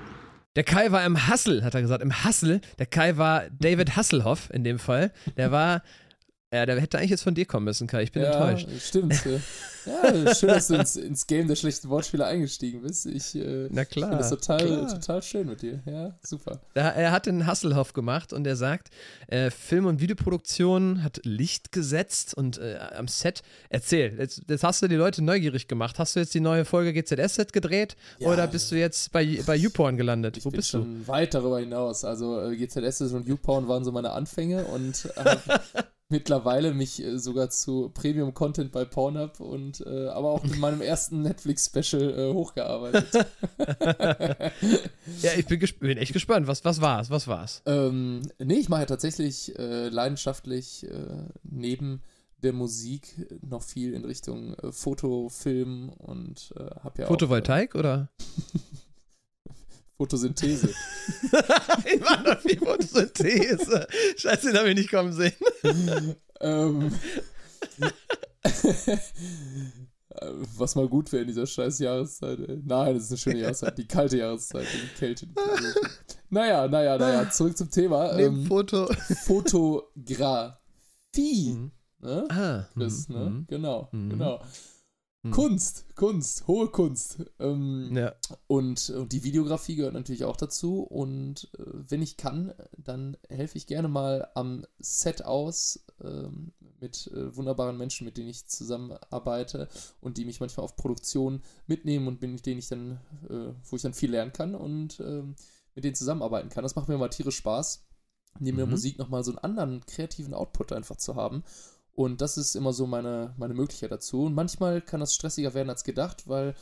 Der Kai war im Hustle, hat er gesagt. Im Hustle. Der Kai war David Hasselhoff in dem Fall. Der war... Ja, der hätte eigentlich jetzt von dir kommen müssen, Kai. Ich bin ja, enttäuscht. Stimmt. Ja, schön, dass du ins, ins Game der schlechten Wortspiele eingestiegen bist. Ich äh, Na klar, finde das total, klar. total schön mit dir. Ja, super. Da, er hat den Hasselhoff gemacht und er sagt, äh, Film- und Videoproduktion hat Licht gesetzt und äh, am Set, erzähl, jetzt, jetzt hast du die Leute neugierig gemacht. Hast du jetzt die neue Folge G Z S-Set gedreht ja. oder bist du jetzt bei, bei YouPorn gelandet? Ich Wo bin bist schon du? Weit darüber hinaus. Also äh, G Z S und YouPorn waren so meine Anfänge und äh, mittlerweile mich äh, sogar zu Premium-Content bei Pornhub und äh, aber auch in meinem ersten Netflix-Special äh, hochgearbeitet. Ja, ich bin, gesp- bin echt gespannt. Was, was war's? Was war's? Ähm, nee, ich mache ja tatsächlich äh, leidenschaftlich äh, neben der Musik noch viel in Richtung äh, Foto, Film und äh, hab ja Photovoltaik auch, äh, oder? Photosynthese. Ich war noch viel Photosynthese. Scheiße, den habe ich nicht kommen sehen. ähm, was mal gut wäre in dieser scheiß Jahreszeit. Nein, das ist eine schöne Jahreszeit. Die kalte Jahreszeit. Die Kälte. naja, naja, naja. Zurück zum Thema. Ähm, Foto. Fotogra. die. Mhm. Ne? Ah. Chris, mhm. ne? Genau, mhm. genau. Mhm. Kunst, Kunst, hohe Kunst. Ähm, ja. und, und die Videografie gehört natürlich auch dazu. Und äh, wenn ich kann, dann helfe ich gerne mal am Set aus ähm, mit äh, wunderbaren Menschen, mit denen ich zusammenarbeite und die mich manchmal auf Produktion mitnehmen und mit denen ich dann, äh, wo ich dann viel lernen kann und äh, mit denen zusammenarbeiten kann. Das macht mir mal tierisch Spaß, neben mhm. der Musik nochmal so einen anderen kreativen Output einfach zu haben. Und das ist immer so meine, meine Möglichkeit dazu. Und manchmal kann das stressiger werden als gedacht, weil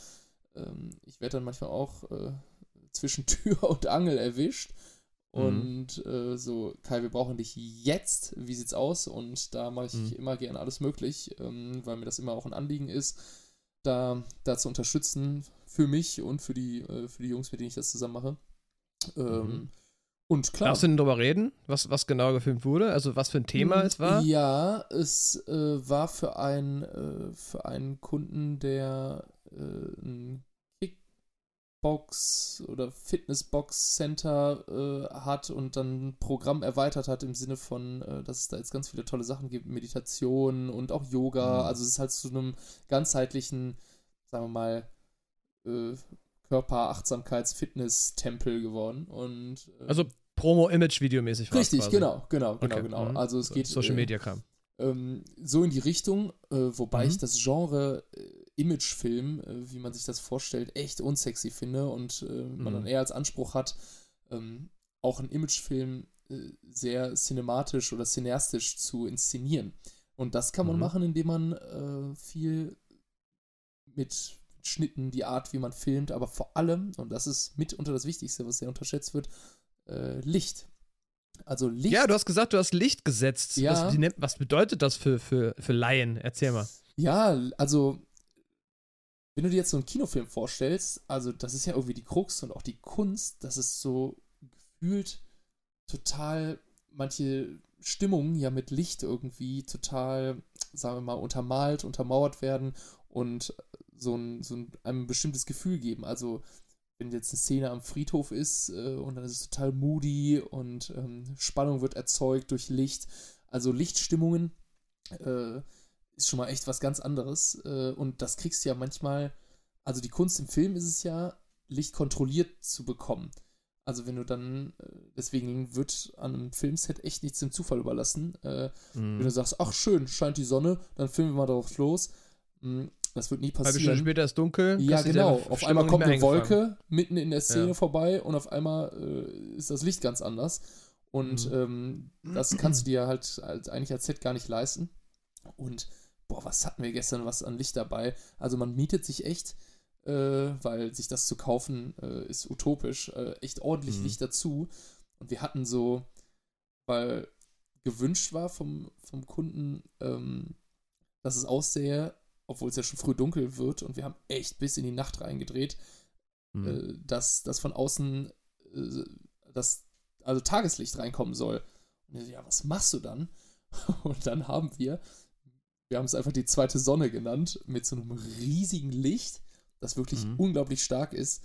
ähm, ich werde dann manchmal auch äh, zwischen Tür und Angel erwischt. Und mhm. äh, so, Kai, wir brauchen dich jetzt. Wie sieht's aus? Und da mache ich mhm. immer gerne alles möglich, ähm, weil mir das immer auch ein Anliegen ist, da, da zu unterstützen für mich und für die, äh, für die Jungs, mit denen ich das zusammen mache. Ähm, mhm. Und klar. Darfst du denn darüber reden, was, was genau gefilmt wurde? Also was für ein Thema es war? Ja, es äh, war für einen, äh, für einen Kunden, der äh, ein Kickbox- oder Fitnessbox-Center äh, hat und dann ein Programm erweitert hat im Sinne von, äh, dass es da jetzt ganz viele tolle Sachen gibt, Meditation und auch Yoga. Mhm. Also es ist halt zu einem ganzheitlichen, sagen wir mal, äh, Körper-Achtsamkeits-Fitness-Tempel geworden. Und, äh, also Promo-Image-Video-mäßig war es quasi. Richtig, genau, genau, genau, okay. genau. Mhm. Also es so, geht Social-Media-Kram. Äh, äh, so in die Richtung, äh, wobei mhm. ich das Genre äh, Image-Film, äh, wie man sich das vorstellt, echt unsexy finde und äh, man mhm. dann eher als Anspruch hat, äh, auch einen Image-Film äh, sehr cinematisch oder cineastisch zu inszenieren. Und das kann man mhm. machen, indem man äh, viel mit Schnitten, die Art, wie man filmt, aber vor allem, und das ist mitunter das Wichtigste, was sehr unterschätzt wird, äh, Licht. Also Licht. Ja, du hast gesagt, du hast Licht gesetzt. Ja. Was, die, was bedeutet das für, für, für Laien? Erzähl mal. Ja, also wenn du dir jetzt so einen Kinofilm vorstellst, also das ist ja irgendwie die Krux und auch die Kunst, dass es so gefühlt total manche Stimmungen ja mit Licht irgendwie total, sagen wir mal, untermalt, untermauert werden und so ein, so ein einem bestimmtes Gefühl geben. Also, wenn jetzt eine Szene am Friedhof ist äh, und dann ist es total moody und ähm, Spannung wird erzeugt durch Licht. Also Lichtstimmungen äh, ist schon mal echt was ganz anderes. Äh, und das kriegst du ja manchmal, also die Kunst im Film ist es ja, Licht kontrolliert zu bekommen. Also wenn du dann, deswegen wird an einem Filmset echt nichts dem Zufall überlassen. Äh, mhm. Wenn du sagst, ach schön, scheint die Sonne, dann filmen wir mal drauf los. Mhm. Das wird nie passieren. Halb Stunde später ist dunkel. Ja, genau. Auf einmal kommt eine Wolke mitten in der Szene ja. vorbei und auf einmal äh, ist das Licht ganz anders. Und mhm. ähm, das kannst du dir halt, halt eigentlich als Set gar nicht leisten. Und boah, was hatten wir gestern was an Licht dabei? Also man mietet sich echt, äh, weil sich das zu kaufen äh, ist utopisch, äh, echt ordentlich mhm. Licht dazu. Und wir hatten so, weil gewünscht war vom, vom Kunden, ähm, dass es aussähe, obwohl es ja schon früh dunkel wird und wir haben echt bis in die Nacht reingedreht, mhm. äh, dass das von außen äh, das, also Tageslicht reinkommen soll. Und ich so, ja, was machst du dann? Und dann haben wir, wir haben es einfach die zweite Sonne genannt, mit so einem riesigen Licht, das wirklich mhm. unglaublich stark ist.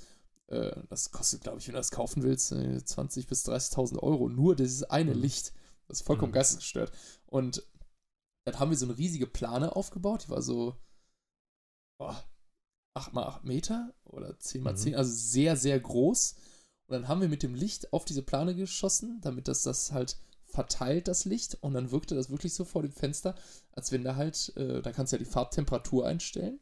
Äh, das kostet, glaube ich, wenn du das kaufen willst, zwanzigtausend bis dreißigtausend Euro. Nur dieses eine mhm. Licht, das ist vollkommen mhm. geistesgestört. Und dann haben wir so eine riesige Plane aufgebaut, die war so acht mal acht Meter oder zehn mal zehn, mhm. also sehr, sehr groß. Und dann haben wir mit dem Licht auf diese Plane geschossen, damit das, das halt verteilt, das Licht. Und dann wirkte das wirklich so vor dem Fenster, als wenn da halt, äh, da kannst du ja die Farbtemperatur einstellen.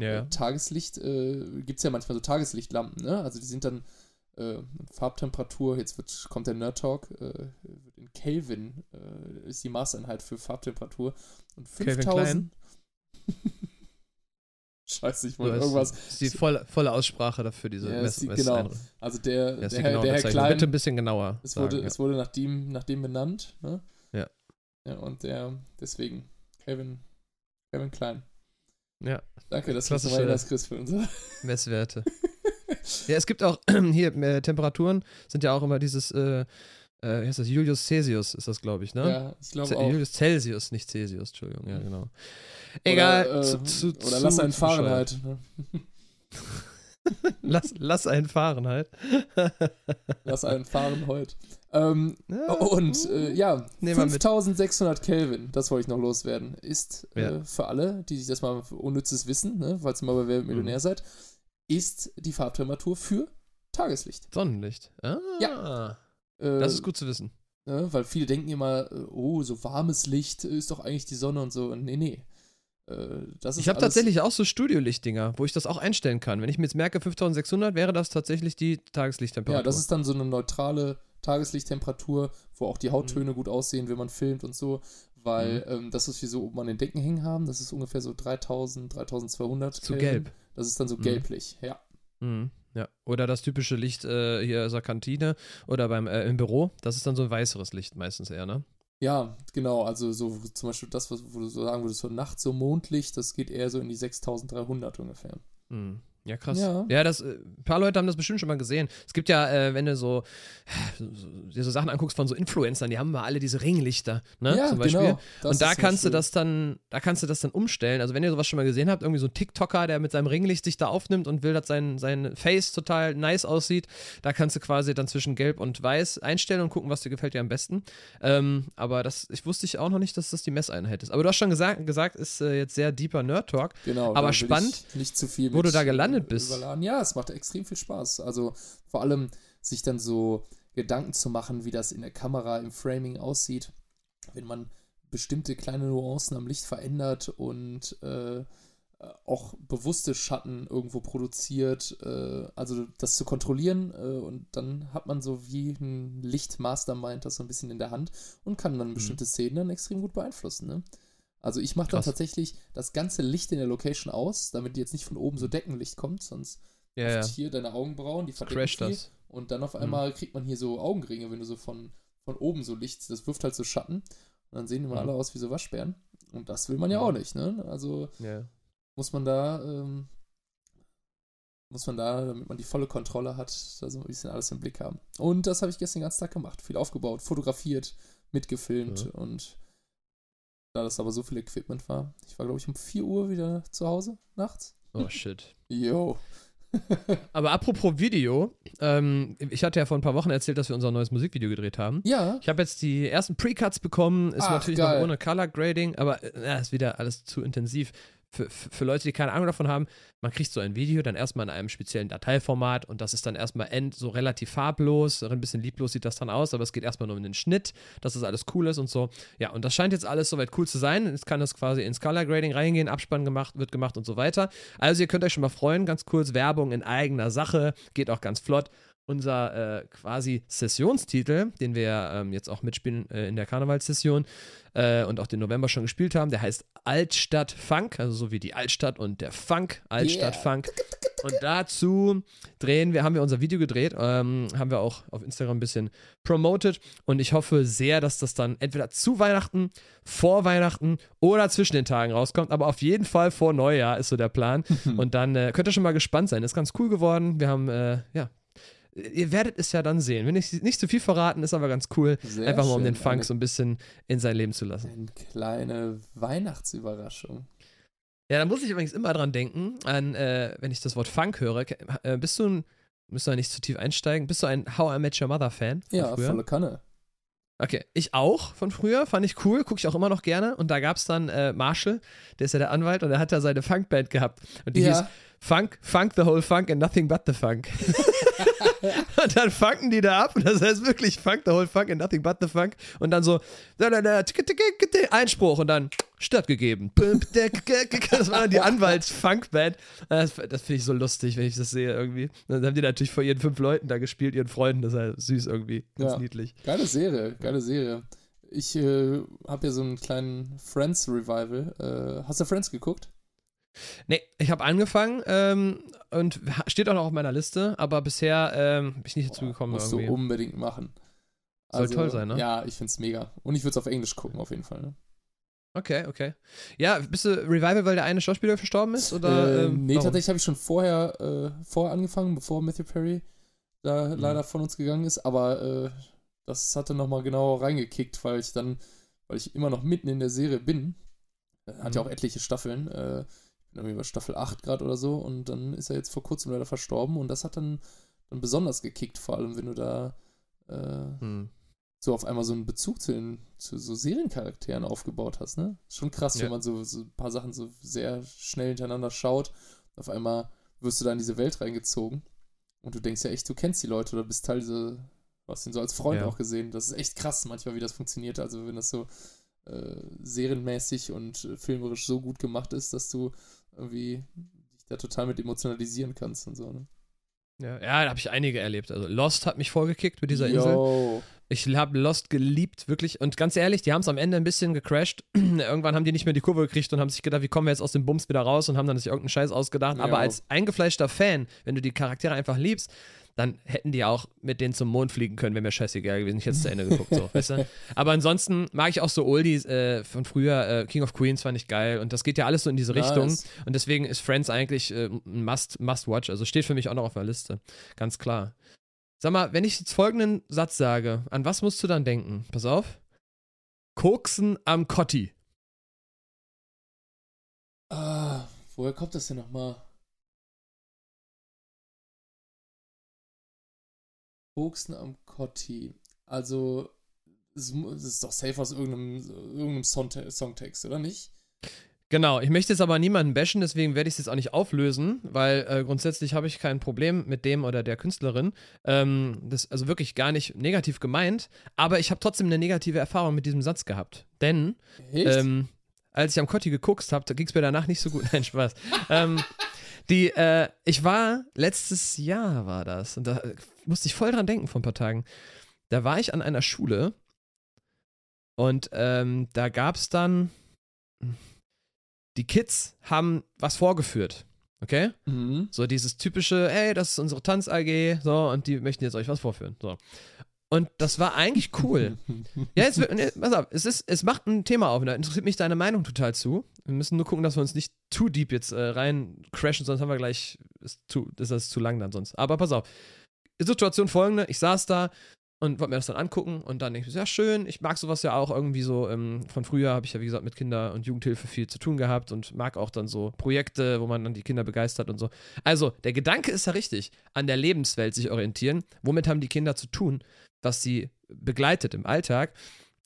Ja. Tageslicht, äh, gibt es ja manchmal so Tageslichtlampen, ne? Also die sind dann äh, Farbtemperatur, jetzt wird, kommt der Nerd-Talk, äh, in Kelvin äh, ist die Maßeinheit für Farbtemperatur. Und fünftausend... Scheiße, ich wollte irgendwas. Das ist die volle, volle Aussprache dafür, diese ja, Mess, die, Mess- Genau. Eindruck. Also der, ja, der, Herr, genau der Herr Klein. Bitte ein bisschen genauer. Es sagen, wurde, ja. es wurde nach, dem, nach dem benannt. Ne? Ja. Ja. Und der, deswegen, Calvin, Calvin Klein. Ja. Danke, das ist das Chris für uns. Messwerte. Ja, es gibt auch hier äh, Temperaturen, sind ja auch immer dieses. Äh, Äh, wie heißt das? Julius Caesius ist das, glaube ich, ne? Ja, ich glaube auch. Julius Celsius, nicht Caesius, Entschuldigung, ja, genau. Egal. Oder, äh, zu, zu, oder zu, lass einen Fahrenheit. Ne? lass, lass einen fahren halt. Lass einen fahren heute. Ähm, ja, und äh, ja, fünftausendsechshundert Kelvin, das wollte ich noch loswerden, ist äh, ja. für alle, die sich das mal unnützes wissen, ne, falls ihr mal bei Wer wird Millionär mhm. seid, ist die Farbtemperatur für Tageslicht. Sonnenlicht. Ah, ja. Äh, das ist gut zu wissen. Ne, weil viele denken immer, oh, so warmes Licht ist doch eigentlich die Sonne und so. Und nee, nee. Das ist ich habe tatsächlich auch so Studiolichtdinger, wo ich das auch einstellen kann. Wenn ich mir jetzt merke, fünftausendsechshundert, wäre das tatsächlich die Tageslichttemperatur. Ja, das ist dann so eine neutrale Tageslichttemperatur, wo auch die Hauttöne mhm. gut aussehen, wenn man filmt und so. Weil mhm. ähm, das, was wir so oben an den Decken hängen haben, das ist ungefähr so dreitausend, dreitausendzweihundert. Zu gelb. Das ist dann so mhm. gelblich, ja. Mhm. Ja, oder das typische Licht äh, hier aus der Kantine oder beim, äh, im Büro, das ist dann so ein weißeres Licht meistens eher, ne? Ja, genau, also so zum Beispiel das, was wo du so sagen würdest, so nachts so Mondlicht, das geht eher so in die sechstausenddreihundert ungefähr. Mhm. Ja, krass. Ja, ja das, ein paar Leute haben das bestimmt schon mal gesehen. Es gibt ja, äh, wenn du so, dir so Sachen anguckst von so Influencern, die haben mal alle diese Ringlichter, ne, ja, zum Beispiel. Genau. Und da kannst du das dann, da kannst du das dann umstellen. Also wenn ihr sowas schon mal gesehen habt, irgendwie so ein TikToker, der mit seinem Ringlicht sich da aufnimmt und will, dass sein, sein Face total nice aussieht, da kannst du quasi dann zwischen Gelb und Weiß einstellen und gucken, was dir gefällt dir am besten. Ähm, aber das, ich wusste ich auch noch nicht, dass das die Messeinheit ist. Aber du hast schon gesagt, gesagt ist äh, jetzt sehr deeper Nerd-Talk. Genau. Aber spannend, nicht zu viel mit wo du da gelandet bist. Überladen. Ja, es macht extrem viel Spaß. Also vor allem sich dann so Gedanken zu machen, wie das in der Kamera, im Framing aussieht, wenn man bestimmte kleine Nuancen am Licht verändert und äh, auch bewusste Schatten irgendwo produziert. Äh, also das zu kontrollieren äh, und dann hat man so wie ein Licht-Mastermind das so ein bisschen in der Hand und kann dann mhm. bestimmte Szenen dann extrem gut beeinflussen, ne? Also ich mache dann tatsächlich das ganze Licht in der Location aus, damit jetzt nicht von oben so Deckenlicht kommt, sonst ja, hast ja. hier deine Augenbrauen, die verdecken Crash das. Und dann auf einmal mhm. kriegt man hier so Augenringe, wenn du so von, von oben so Licht, das wirft halt so Schatten und dann sehen die mal mhm. alle aus wie so Waschbären und das will man ja, ja auch nicht, ne? Also ja. muss man da, ähm, muss man da, damit man die volle Kontrolle hat, da so ein bisschen alles im Blick haben. Und das habe ich gestern den ganzen Tag gemacht, viel aufgebaut, fotografiert, mitgefilmt ja. und da das aber so viel Equipment war. Ich war, glaube ich, um vier Uhr wieder zu Hause nachts. Oh, shit. Yo. Aber apropos Video, ähm, ich hatte ja vor ein paar Wochen erzählt, dass wir unser neues Musikvideo gedreht haben. Ja. Ich habe jetzt die ersten Pre-Cuts bekommen. Ist Ach, natürlich geil. Noch ohne Color Grading, aber äh, ist wieder alles zu intensiv. Für, für Leute, die keine Ahnung davon haben, man kriegt so ein Video dann erstmal in einem speziellen Dateiformat und das ist dann erstmal end, so relativ farblos, ein bisschen lieblos sieht das dann aus, aber es geht erstmal nur um den Schnitt, dass das alles cool ist und so. Ja, und das scheint jetzt alles soweit cool zu sein. Jetzt kann das quasi ins Color Grading reingehen, Abspann gemacht, wird gemacht und so weiter. Also ihr könnt euch schon mal freuen, ganz kurz, Werbung in eigener Sache, geht auch ganz flott. Unser äh, quasi Sessionstitel, den wir ähm, jetzt auch mitspielen äh, in der Karnevalssession äh, und auch den November schon gespielt haben, der heißt Altstadt Funk, also so wie die Altstadt und der Funk, Altstadt yeah. Funk. Und dazu drehen wir, haben wir unser Video gedreht, ähm, haben wir auch auf Instagram ein bisschen promoted und ich hoffe sehr, dass das dann entweder zu Weihnachten, vor Weihnachten oder zwischen den Tagen rauskommt, aber auf jeden Fall vor Neujahr ist so der Plan und dann äh, könnt ihr schon mal gespannt sein, ist ganz cool geworden, wir haben, äh, ja, ihr werdet es ja dann sehen. Wenn ich nicht zu viel verraten, ist aber ganz cool, sehr einfach mal um den Funk so ein bisschen in sein Leben zu lassen. Eine kleine Weihnachtsüberraschung. Ja, da muss ich übrigens immer dran denken, an, äh, wenn ich das Wort Funk höre. Äh, bist du ein, müssen wir nicht zu tief einsteigen, bist du ein How I Met Your Mother Fan? Ja, früher? Volle Kanne. Okay, ich auch von früher, fand ich cool, gucke ich auch immer noch gerne. Und da gab es dann äh, Marshall, der ist ja der Anwalt und der hat ja seine Funkband gehabt. Und die ja. hieß Funk, Funk the whole Funk and nothing but the Funk. Und dann funken die da ab und das heißt wirklich Funk the whole Funk and nothing but the Funk und dann so Einspruch und dann stattgegeben. Das war dann die Anwalts-Funk-Band. Das, das finde ich so lustig, wenn ich das sehe irgendwie. Dann haben die natürlich vor ihren fünf Leuten da gespielt, ihren Freunden, das ist halt süß irgendwie, ganz ja. niedlich. Geile Serie, geile Serie. Ich äh, habe ja so einen kleinen Friends-Revival. Äh, hast du Friends geguckt? Nee, ich habe angefangen ähm, und steht auch noch auf meiner Liste, aber bisher ähm, bin ich nicht dazu gekommen. Musst irgendwie. Du unbedingt machen. Also, soll toll sein, ne? Ja, ich find's mega. Und ich würde es auf Englisch gucken, auf jeden Fall, ne? Okay, okay. Ja, bist du Revival, weil der eine Schauspieler verstorben ist? Oder, äh, ähm, nee, warum? Tatsächlich habe ich schon vorher, äh, vorher angefangen, bevor Matthew Perry da mhm. leider von uns gegangen ist, aber äh, das hat dann nochmal genauer reingekickt, weil ich dann, weil ich immer noch mitten in der Serie bin, hat mhm. ja auch etliche Staffeln, äh, irgendwie bei Staffel acht gerade oder so, und dann ist er jetzt vor kurzem leider verstorben, und das hat dann, dann besonders gekickt, vor allem wenn du da äh, hm. so auf einmal so einen Bezug zu, den, zu so Seriencharakteren aufgebaut hast, ne? Schon krass, ja. Wenn man so, so ein paar Sachen so sehr schnell hintereinander schaut, auf einmal wirst du da in diese Welt reingezogen und du denkst ja echt, du kennst die Leute oder bist Teil dieser, was den so als Freund ja. auch gesehen, das ist echt krass manchmal, wie das funktioniert, also wenn das so äh, serienmäßig und äh, filmerisch so gut gemacht ist, dass du irgendwie dich da total mit emotionalisieren kannst und so, ne? Ja, ja, da habe ich einige erlebt. Also Lost hat mich vorgekickt mit dieser Yo. Insel. Ich habe Lost geliebt, wirklich. Und ganz ehrlich, die haben es am Ende ein bisschen gecrashed. Irgendwann haben die nicht mehr die Kurve gekriegt und haben sich gedacht, wie kommen wir jetzt aus dem Bums wieder raus, und haben dann sich irgendeinen Scheiß ausgedacht. Ja. Aber als eingefleischter Fan, wenn du die Charaktere einfach liebst, dann hätten die auch mit denen zum Mond fliegen können, wäre mir scheißegal gewesen. Ich hätte es zu Ende geguckt, so, weißt du? Aber ansonsten mag ich auch so Oldies äh, von früher. Äh, King of Queens fand ich geil. Und das geht ja alles so in diese nice. Richtung. Und deswegen ist Friends eigentlich äh, ein Must, Must-Watch. Also steht für mich auch noch auf der Liste. Ganz klar. Sag mal, wenn ich jetzt folgenden Satz sage, an was musst du dann denken? Pass auf. Koksen am Kotti. Ah, woher kommt das denn nochmal? Koksen am Kotti. Also, es ist doch safe aus irgendeinem, irgendeinem Songte- Songtext, oder nicht? Genau, ich möchte jetzt aber niemanden bashen, deswegen werde ich es jetzt auch nicht auflösen, weil äh, grundsätzlich habe ich kein Problem mit dem oder der Künstlerin. Ähm, das ist also wirklich gar nicht negativ gemeint, aber ich habe trotzdem eine negative Erfahrung mit diesem Satz gehabt. Denn, ähm, als ich am Kotti gekokst habe, da ging es mir danach nicht so gut. Nein, Spaß. ähm, Die, äh, ich war, letztes Jahr war das, und da musste ich voll dran denken vor ein paar Tagen. Da war ich an einer Schule und ähm, da gab's dann, die Kids haben was vorgeführt, okay? Mhm. So dieses typische, hey, das ist unsere Tanz-A G, so, und die möchten jetzt euch was vorführen, so. Und das war eigentlich cool. Ja, jetzt wird, nee, pass auf, es, ist, es macht ein Thema auf, und da interessiert mich deine Meinung total zu. Wir müssen nur gucken, dass wir uns nicht too deep jetzt äh, rein crashen, sonst haben wir gleich, ist, too, ist das zu lang dann sonst. Aber pass auf, Situation folgende, ich saß da und wollte mir das dann angucken und dann denke ich, ja schön, ich mag sowas ja auch irgendwie so, ähm, von früher habe ich ja wie gesagt mit Kinder- und Jugendhilfe viel zu tun gehabt und mag auch dann so Projekte, wo man dann die Kinder begeistert und so. Also, der Gedanke ist ja richtig, an der Lebenswelt sich orientieren, womit haben die Kinder zu tun, was sie begleitet im Alltag,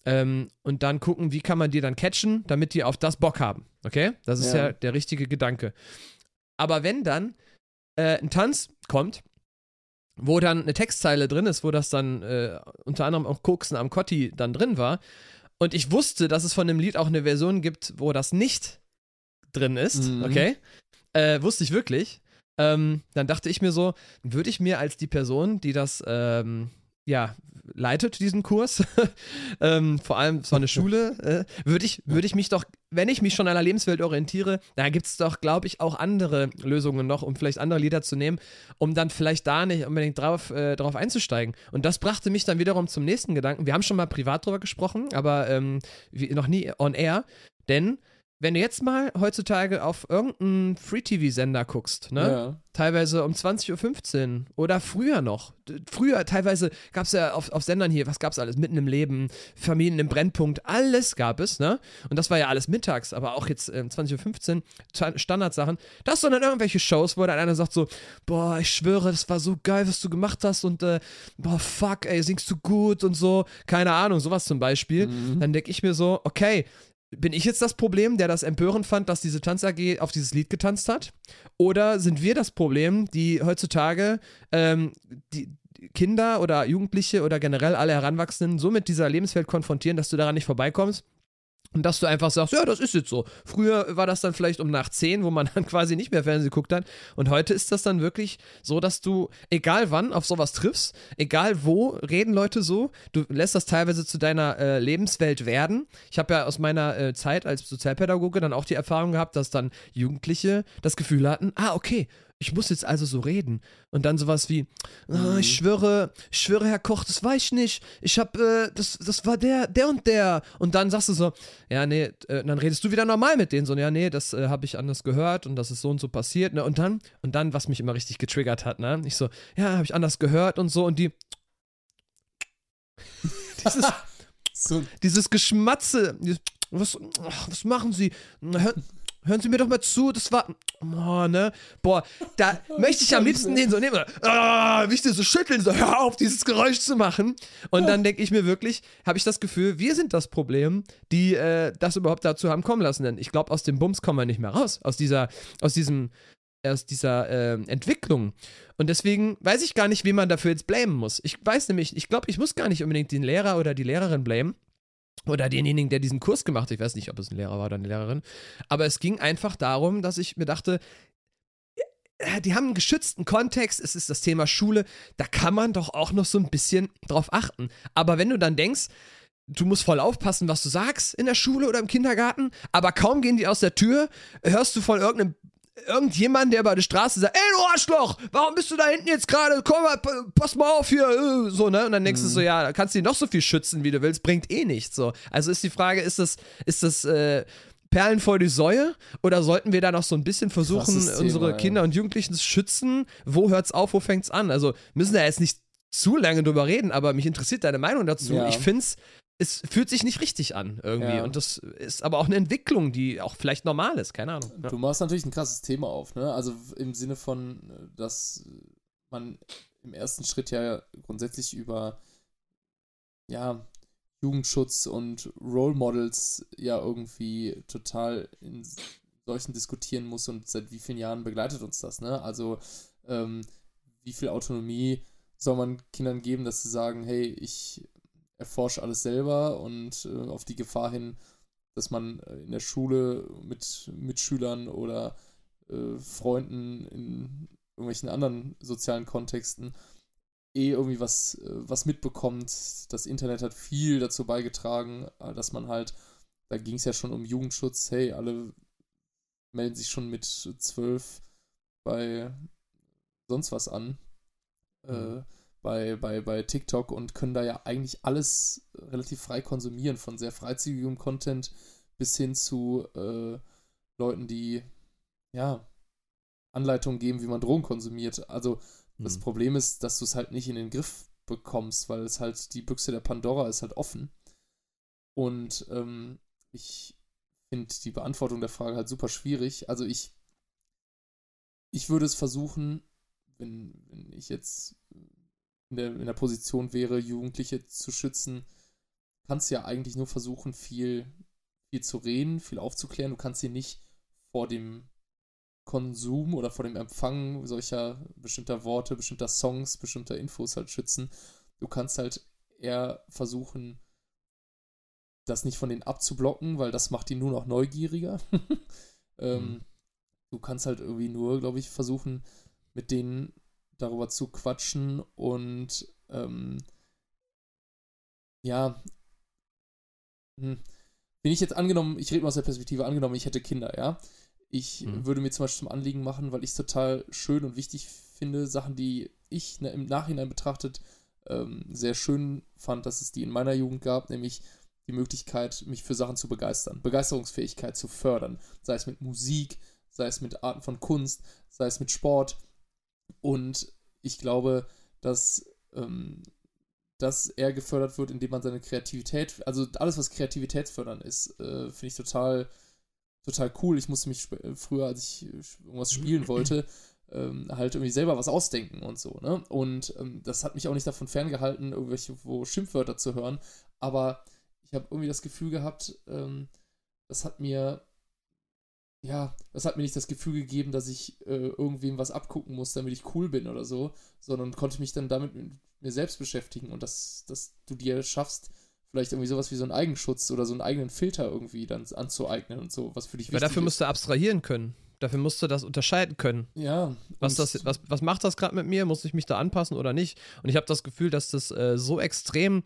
ähm, und dann gucken, wie kann man die dann catchen, damit die auf das Bock haben, okay? Das ist ja, ja der richtige Gedanke. Aber wenn dann äh, ein Tanz kommt, wo dann eine Textzeile drin ist, wo das dann äh, unter anderem auch Koksen am Kotti dann drin war, und ich wusste, dass es von dem Lied auch eine Version gibt, wo das nicht drin ist, mhm. okay? Äh, wusste ich wirklich. Ähm, dann dachte ich mir so, würde ich mir als die Person, die das, ähm, ja, leitet diesen Kurs, ähm, vor allem so eine Schule, äh, würde ich, würd ich mich doch, wenn ich mich schon an der Lebenswelt orientiere, da gibt es doch, glaube ich, auch andere Lösungen noch, um vielleicht andere Lieder zu nehmen, um dann vielleicht da nicht unbedingt drauf, äh, drauf einzusteigen. Und das brachte mich dann wiederum zum nächsten Gedanken. Wir haben schon mal privat drüber gesprochen, aber ähm, wie, noch nie on air, denn wenn du jetzt mal heutzutage auf irgendeinen Free-T V-Sender guckst, ne? Ja. Teilweise um zwanzig Uhr fünfzehn oder früher noch. Früher teilweise gab es ja auf, auf Sendern hier, was gab's alles? Mitten im Leben, Familien im Brennpunkt, alles gab es, ne? Und das war ja alles mittags, aber auch jetzt ähm, zwanzig Uhr fünfzehn, t- Standardsachen. Das sind dann irgendwelche Shows, wo dann einer sagt so, boah, ich schwöre, das war so geil, was du gemacht hast, und äh, boah, fuck, ey, singst du gut und so. Keine Ahnung, sowas zum Beispiel. Mhm. Dann denke ich mir so, okay, bin ich jetzt das Problem, der das empörend fand, dass diese Tanz-A G auf dieses Lied getanzt hat? Oder sind wir das Problem, die heutzutage ähm, die Kinder oder Jugendliche oder generell alle Heranwachsenden so mit dieser Lebenswelt konfrontieren, dass du daran nicht vorbeikommst? Und dass du einfach sagst, ja, das ist jetzt so. Früher war das dann vielleicht um nach zehn, wo man dann quasi nicht mehr Fernsehen geguckt hat. Und heute ist das dann wirklich so, dass du, egal wann, auf sowas triffst, egal wo, reden Leute so. Du lässt das teilweise zu deiner äh, Lebenswelt werden. Ich habe ja aus meiner äh, Zeit als Sozialpädagoge dann auch die Erfahrung gehabt, dass dann Jugendliche das Gefühl hatten, ah, okay, ich muss jetzt also so reden. Und dann sowas wie, oh, ich schwöre, ich schwöre, Herr Koch, das weiß ich nicht. Ich hab, äh, das, das war der, der und der. Und dann sagst du so, ja, nee, äh, dann redest du wieder normal mit denen. So, ja, nee, das äh, habe ich anders gehört und das ist so und so passiert. Ne? Und dann, und dann, was mich immer richtig getriggert hat, ne? Ich so, ja, habe ich anders gehört und so. Und die, dieses, so. dieses Geschmatze, dieses, was, ach, was machen sie? Hört, Hören Sie mir doch mal zu, das war... Oh, ne? Boah, da möchte ich am liebsten den so nehmen. Ah, mich so schütteln, so hör auf, dieses Geräusch zu machen. Und dann denke ich mir wirklich, habe ich das Gefühl, wir sind das Problem, die äh, das überhaupt dazu haben kommen lassen. Denn ich glaube, aus dem Bums kommen wir nicht mehr raus. Aus dieser, aus diesem, aus dieser äh, Entwicklung. Und deswegen weiß ich gar nicht, wie man dafür jetzt blamen muss. Ich weiß nämlich, ich glaube, ich muss gar nicht unbedingt den Lehrer oder die Lehrerin blamen. Oder denjenigen, der diesen Kurs gemacht hat. Ich weiß nicht, ob es ein Lehrer war oder eine Lehrerin. Aber es ging einfach darum, dass ich mir dachte, die haben einen geschützten Kontext, es ist das Thema Schule, da kann man doch auch noch so ein bisschen drauf achten. Aber wenn du dann denkst, du musst voll aufpassen, was du sagst in der Schule oder im Kindergarten, aber kaum gehen die aus der Tür, hörst du von irgendeinem irgendjemand, der bei der Straße sagt, ey, du Arschloch, warum bist du da hinten jetzt gerade? Komm mal, pass mal auf hier. So, ne? Und dann denkst mhm. du so, ja, kannst du dich noch so viel schützen, wie du willst, bringt eh nichts. So. Also ist die Frage, ist das, ist das äh, Perlen vor die Säue? Oder sollten wir da noch so ein bisschen versuchen, Thema, unsere ja. Kinder und Jugendlichen zu schützen? Wo hört's auf, wo fängt's an? Also müssen da jetzt nicht zu lange drüber reden, aber mich interessiert deine Meinung dazu. Ja. Ich find's, es fühlt sich nicht richtig an irgendwie. Ja. Und das ist aber auch eine Entwicklung, die auch vielleicht normal ist, keine Ahnung. Ja. Du machst natürlich ein krasses Thema auf, ne? Also im Sinne von, dass man im ersten Schritt ja grundsätzlich über ja, Jugendschutz und Role Models ja irgendwie total in solchen diskutieren muss und seit wie vielen Jahren begleitet uns das, ne? Also ähm, wie viel Autonomie soll man Kindern geben, dass sie sagen, hey, ich erforsche alles selber und äh, auf die Gefahr hin, dass man in der Schule mit Mitschülern oder äh, Freunden in irgendwelchen anderen sozialen Kontexten eh irgendwie was, äh, was mitbekommt. Das Internet hat viel dazu beigetragen, dass man halt, da ging es ja schon um Jugendschutz, hey, alle melden sich schon mit zwölf bei sonst was an. Mhm. Äh, Bei, bei, bei TikTok und können da ja eigentlich alles relativ frei konsumieren, von sehr freizügigem Content bis hin zu äh, Leuten, die ja Anleitungen geben, wie man Drogen konsumiert. Also das mhm. Problem ist, dass du es halt nicht in den Griff bekommst, weil es halt die Büchse der Pandora ist halt offen. Und ähm, ich finde die Beantwortung der Frage halt super schwierig. Also ich, ich würde es versuchen, wenn, wenn ich jetzt In der, in der Position wäre, Jugendliche zu schützen, kannst du ja eigentlich nur versuchen, viel, viel zu reden, viel aufzuklären. Du kannst sie nicht vor dem Konsum oder vor dem Empfang solcher bestimmter Worte, bestimmter Songs, bestimmter Infos halt schützen. Du kannst halt eher versuchen, das nicht von denen abzublocken, weil das macht die nur noch neugieriger. ähm, mhm. Du kannst halt irgendwie nur, glaube ich, versuchen, mit denen darüber zu quatschen und ähm, ja, hm. Bin ich jetzt angenommen, ich rede mal aus der Perspektive, angenommen, ich hätte Kinder, ja, ich mhm. würde mir zum Beispiel zum Anliegen machen, weil ich es total schön und wichtig finde, Sachen, die ich ne, im Nachhinein betrachtet ähm, sehr schön fand, dass es die in meiner Jugend gab, nämlich die Möglichkeit, mich für Sachen zu begeistern, Begeisterungsfähigkeit zu fördern, sei es mit Musik, sei es mit Arten von Kunst, sei es mit Sport. Und ich glaube, dass ähm, das eher gefördert wird, indem man seine Kreativität, also alles, was Kreativität fördern ist, äh, finde ich total, total cool. Ich musste mich sp- früher, als ich irgendwas spielen wollte, ähm, halt irgendwie selber was ausdenken und so, ne? Und ähm, das hat mich auch nicht davon ferngehalten, irgendwelche wo Schimpfwörter zu hören. Aber ich habe irgendwie das Gefühl gehabt, ähm, das hat mir... Ja, das hat mir nicht das Gefühl gegeben, dass ich äh, irgendwem was abgucken muss, damit ich cool bin oder so, sondern konnte mich dann damit mit mir selbst beschäftigen und dass, dass du dir schaffst, vielleicht irgendwie sowas wie so einen Eigenschutz oder so einen eigenen Filter irgendwie dann anzueignen und so, was für dich wichtig ist. Aber dafür musst du abstrahieren können. Dafür musst du das unterscheiden können. Ja. Was, das, was, was macht das gerade mit mir? Muss ich mich da anpassen oder nicht? Und ich habe das Gefühl, dass das äh, so extrem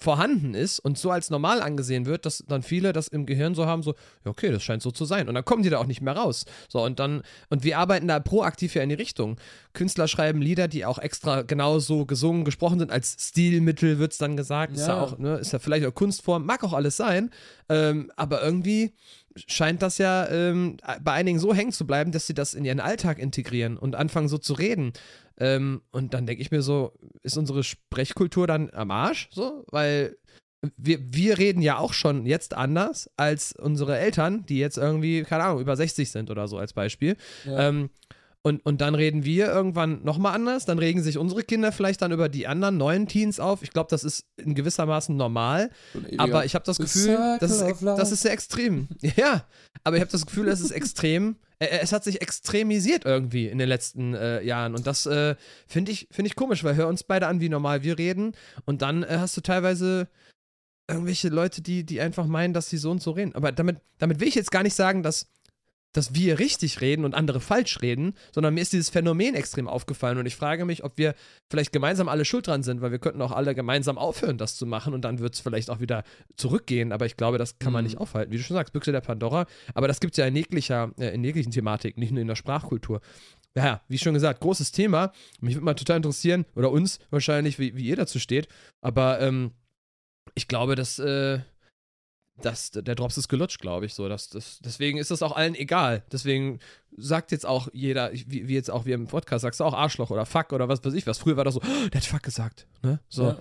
vorhanden ist und so als normal angesehen wird, dass dann viele das im Gehirn so haben, so, ja okay, das scheint so zu sein. Und dann kommen die da auch nicht mehr raus. So, und dann, und wir arbeiten da proaktiv ja in die Richtung. Künstler schreiben Lieder, die auch extra genauso gesungen, gesprochen sind, als Stilmittel wird es dann gesagt. Ja. Ist ja auch, ne, ist ja vielleicht auch Kunstform, mag auch alles sein, ähm, aber irgendwie scheint das ja ähm, bei einigen so hängen zu bleiben, dass sie das in ihren Alltag integrieren und anfangen so zu reden. Ähm, und dann denke ich mir so, ist unsere Sprechkultur dann am Arsch? So? Weil wir, wir reden ja auch schon jetzt anders als unsere Eltern, die jetzt irgendwie, keine Ahnung, über sechzig sind oder so als Beispiel. Ja. Ähm, und, und dann reden wir irgendwann nochmal anders, dann regen sich unsere Kinder vielleicht dann über die anderen neuen Teens auf. Ich glaube, das ist in gewissermaßen normal, aber ich habe das Gefühl, das ist, das ist sehr extrem. Ja, aber ich habe das Gefühl, es ist extrem. Es hat sich extremisiert irgendwie in den letzten äh, Jahren und das äh, finde ich, find ich komisch, weil hör uns beide an, wie normal wir reden und dann äh, hast du teilweise irgendwelche Leute, die, die einfach meinen, dass sie so und so reden. Aber damit, damit will ich jetzt gar nicht sagen, dass, dass wir richtig reden und andere falsch reden, sondern mir ist dieses Phänomen extrem aufgefallen und ich frage mich, ob wir vielleicht gemeinsam alle schuld dran sind, weil wir könnten auch alle gemeinsam aufhören, das zu machen und dann wird es vielleicht auch wieder zurückgehen, aber ich glaube, das kann man mhm. nicht aufhalten, wie du schon sagst, Büchse der Pandora, aber das gibt es ja in jeglicher, äh, in jeglichen Thematiken, nicht nur in der Sprachkultur. Ja, wie schon gesagt, großes Thema, mich würde mal total interessieren, oder uns wahrscheinlich, wie, wie ihr dazu steht, aber ähm, ich glaube, dass äh, Das, der Drops ist gelutscht, glaube ich. So, das, das, deswegen ist das auch allen egal. Deswegen sagt jetzt auch jeder, wie, wie jetzt auch wir im Podcast, sagst du auch Arschloch oder Fuck oder was weiß ich was. Früher war das so, oh, der hat Fuck gesagt. Ne? So, ja.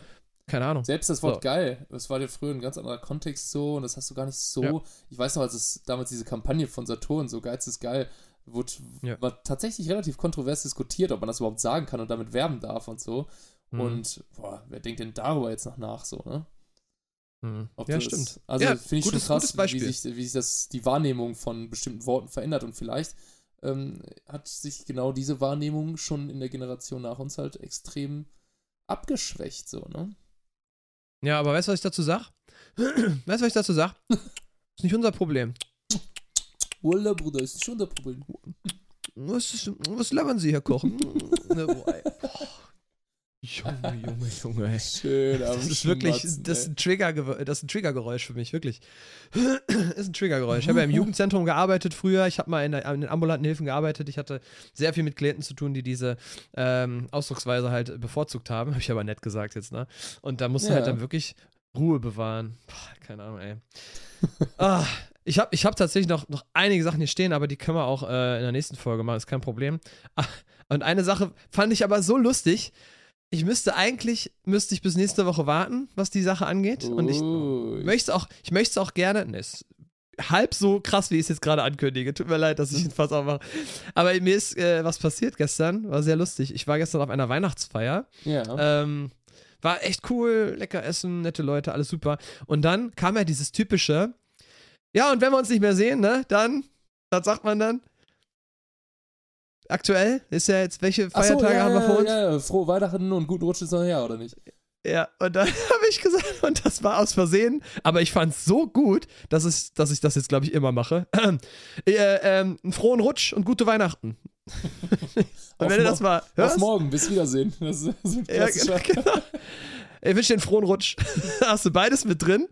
Keine Ahnung. Selbst das Wort so. Geil, das war dir früher ein ganz anderer Kontext so und das hast du gar nicht so. Ja. Ich weiß noch, als es damals diese Kampagne von Saturn, so Geiz ist geil, wurde ja. war tatsächlich relativ kontrovers diskutiert, ob man das überhaupt sagen kann und damit werben darf und so. Mhm. Und boah, wer denkt denn darüber jetzt noch nach so, ne? Mhm. Ja, stimmt. Also ja, finde ich gutes, schon krass, wie sich, wie sich das, die Wahrnehmung von bestimmten Worten verändert und vielleicht ähm, hat sich genau diese Wahrnehmung schon in der Generation nach uns halt extrem abgeschwächt, so, ne? Ja, aber weißt du, was ich dazu sag? weißt du, was ich dazu sag? Ist nicht unser Problem. Wallah, Bruder, ist nicht unser Problem. Was, ist, was labern Sie, Herr Koch? ne, boah, ey. Junge, Junge, Junge, ey. Schön, das ist wirklich, das ist ein Trigger, das ist ein Triggergeräusch für mich, wirklich. Ist ein Triggergeräusch. Ich habe ja im Jugendzentrum gearbeitet früher, ich habe mal in, der, in den ambulanten Hilfen gearbeitet, ich hatte sehr viel mit Klienten zu tun, die diese ähm, Ausdrucksweise halt bevorzugt haben, habe ich aber nett gesagt jetzt, ne? Und da musst du ja. halt dann wirklich Ruhe bewahren. Boah, keine Ahnung, ey. Ah, ich habe ich hab tatsächlich noch, noch einige Sachen hier stehen, aber die können wir auch äh, in der nächsten Folge machen, ist kein Problem. Ah, und eine Sache fand ich aber so lustig. Ich müsste eigentlich, müsste ich bis nächste Woche warten, was die Sache angeht. Oh. Und ich möchte es auch, ich möchte es auch gerne, ne, ist halb so krass, wie ich es jetzt gerade ankündige. Tut mir leid, dass ich den Fass aufmache. Aber mir ist äh, was passiert gestern, war sehr lustig. Ich war gestern auf einer Weihnachtsfeier. Ja. Yeah. Ähm, war echt cool, lecker essen, nette Leute, alles super. Und dann kam ja dieses typische, ja, und wenn wir uns nicht mehr sehen, ne, dann, was sagt man dann? Aktuell ist ja jetzt, welche Feiertage so, ja, haben wir vor uns? Ja, ja, frohe Weihnachten und guten Rutsch ist noch her, oder nicht? Ja, und dann habe ich gesagt, und das war aus Versehen, aber ich fand es so gut, dass ich, dass ich das jetzt, glaube ich, immer mache. Äh, äh, einen frohen Rutsch und gute Weihnachten. Und wenn du das mal hörst. Auf morgen, bis Wiedersehen. Das ist, das ist ja, genau. Ich wünsche dir einen frohen Rutsch. Da hast du beides mit drin.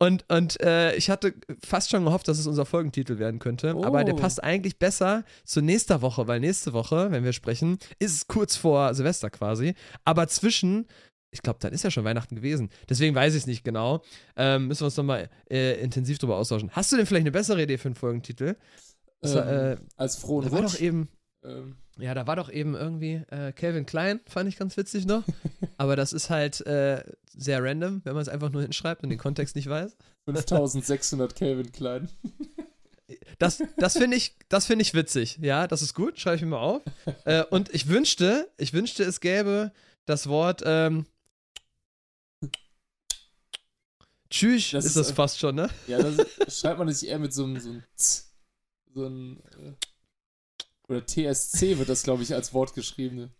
Und, und äh, ich hatte fast schon gehofft, dass es unser Folgentitel werden könnte. Oh. Aber der passt eigentlich besser zu nächster Woche, weil nächste Woche, wenn wir sprechen, ist es kurz vor Silvester quasi. Aber zwischen, ich glaube, dann ist ja schon Weihnachten gewesen. Deswegen weiß ich es nicht genau. Ähm, müssen wir uns nochmal äh, intensiv drüber austauschen. Hast du denn vielleicht eine bessere Idee für einen Folgentitel? Ähm, war, äh, als frohen Rutsch? War doch eben... Ähm. Ja, da war doch eben irgendwie äh, Calvin Klein, fand ich ganz witzig noch. Aber das ist halt äh, sehr random, wenn man es einfach nur hinschreibt und den Kontext nicht weiß. fünftausendsechshundert Calvin Klein. Das, das finde ich, das find ich witzig. Ja, das ist gut, schreibe ich mir mal auf. Äh, und ich wünschte, ich wünschte, es gäbe das Wort ähm, Tschüss, das ist, ist das fast schon, ne? Ja, das schreibt man sich eher mit so einem so einem Z, so einem äh, oder T S C wird das, glaube ich, als Wort geschrieben.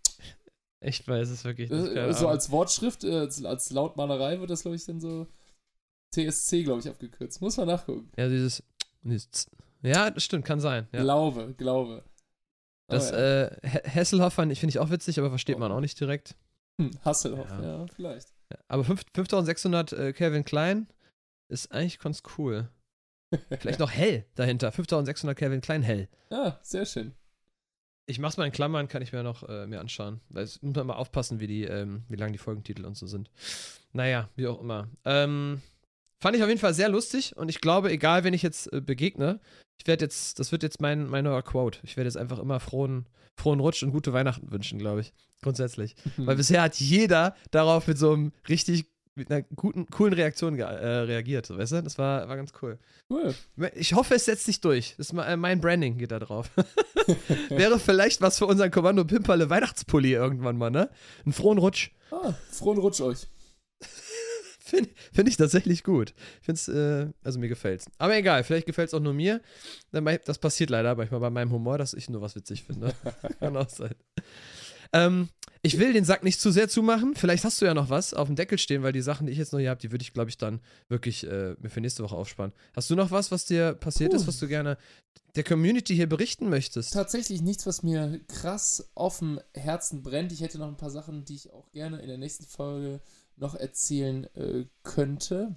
Ich weiß es wirklich nicht. Äh, so als Wortschrift, äh, als, als Lautmalerei wird das, glaube ich, dann so T S C, glaube ich, abgekürzt. Muss man nachgucken. Ja, dieses... Ja, das stimmt, kann sein. Ja. Glaube, glaube. Aber das ja. äh, Hasselhoff finde ich auch witzig, aber versteht oh. man auch nicht direkt. Hm, Hasselhoff, ja, ja vielleicht. Ja, aber fünftausendsechshundert äh, Calvin Klein ist eigentlich ganz cool. Vielleicht noch hell dahinter. fünftausendsechshundert Calvin Klein hell. Ja, sehr schön. Ich mach's mal in Klammern, kann ich mir noch äh, mehr anschauen. Weil es muss man mal aufpassen, wie die, ähm, wie lang die Folgentitel und so sind. Naja, wie auch immer. Ähm, fand ich auf jeden Fall sehr lustig und ich glaube, egal, wen ich jetzt äh, begegne, ich werde jetzt, das wird jetzt mein, mein neuer Quote. Ich werde jetzt einfach immer frohen, frohen Rutsch und gute Weihnachten wünschen, glaube ich. Grundsätzlich. Mhm. Weil bisher hat jeder darauf mit so einem richtig mit einer guten, coolen Reaktion ge- äh, reagiert, weißt du? Das war, war ganz cool. Cool. Ich hoffe, es setzt sich durch. Das ist mein Branding geht da drauf. Wäre vielleicht was für unseren Kommando Pimperle Weihnachtspulli irgendwann mal, ne? Einen frohen Rutsch. Ah, frohen Rutsch euch. Finde find ich tatsächlich gut. Ich find's, äh, also mir gefällt's. Aber egal, vielleicht gefällt's auch nur mir. Das passiert leider manchmal bei meinem Humor, dass ich nur was witzig finde. Kann auch sein. Ähm, ich will den Sack nicht zu sehr zumachen. Vielleicht hast du ja noch was auf dem Deckel stehen, weil die Sachen, die ich jetzt noch hier habe, die würde ich, glaube ich, dann wirklich äh, mir für nächste Woche aufsparen. Hast du noch was, was dir passiert Puh. ist, was du gerne der Community hier berichten möchtest? Tatsächlich nichts, was mir krass auf dem Herzen brennt. Ich hätte noch ein paar Sachen, die ich auch gerne in der nächsten Folge noch erzählen äh, könnte.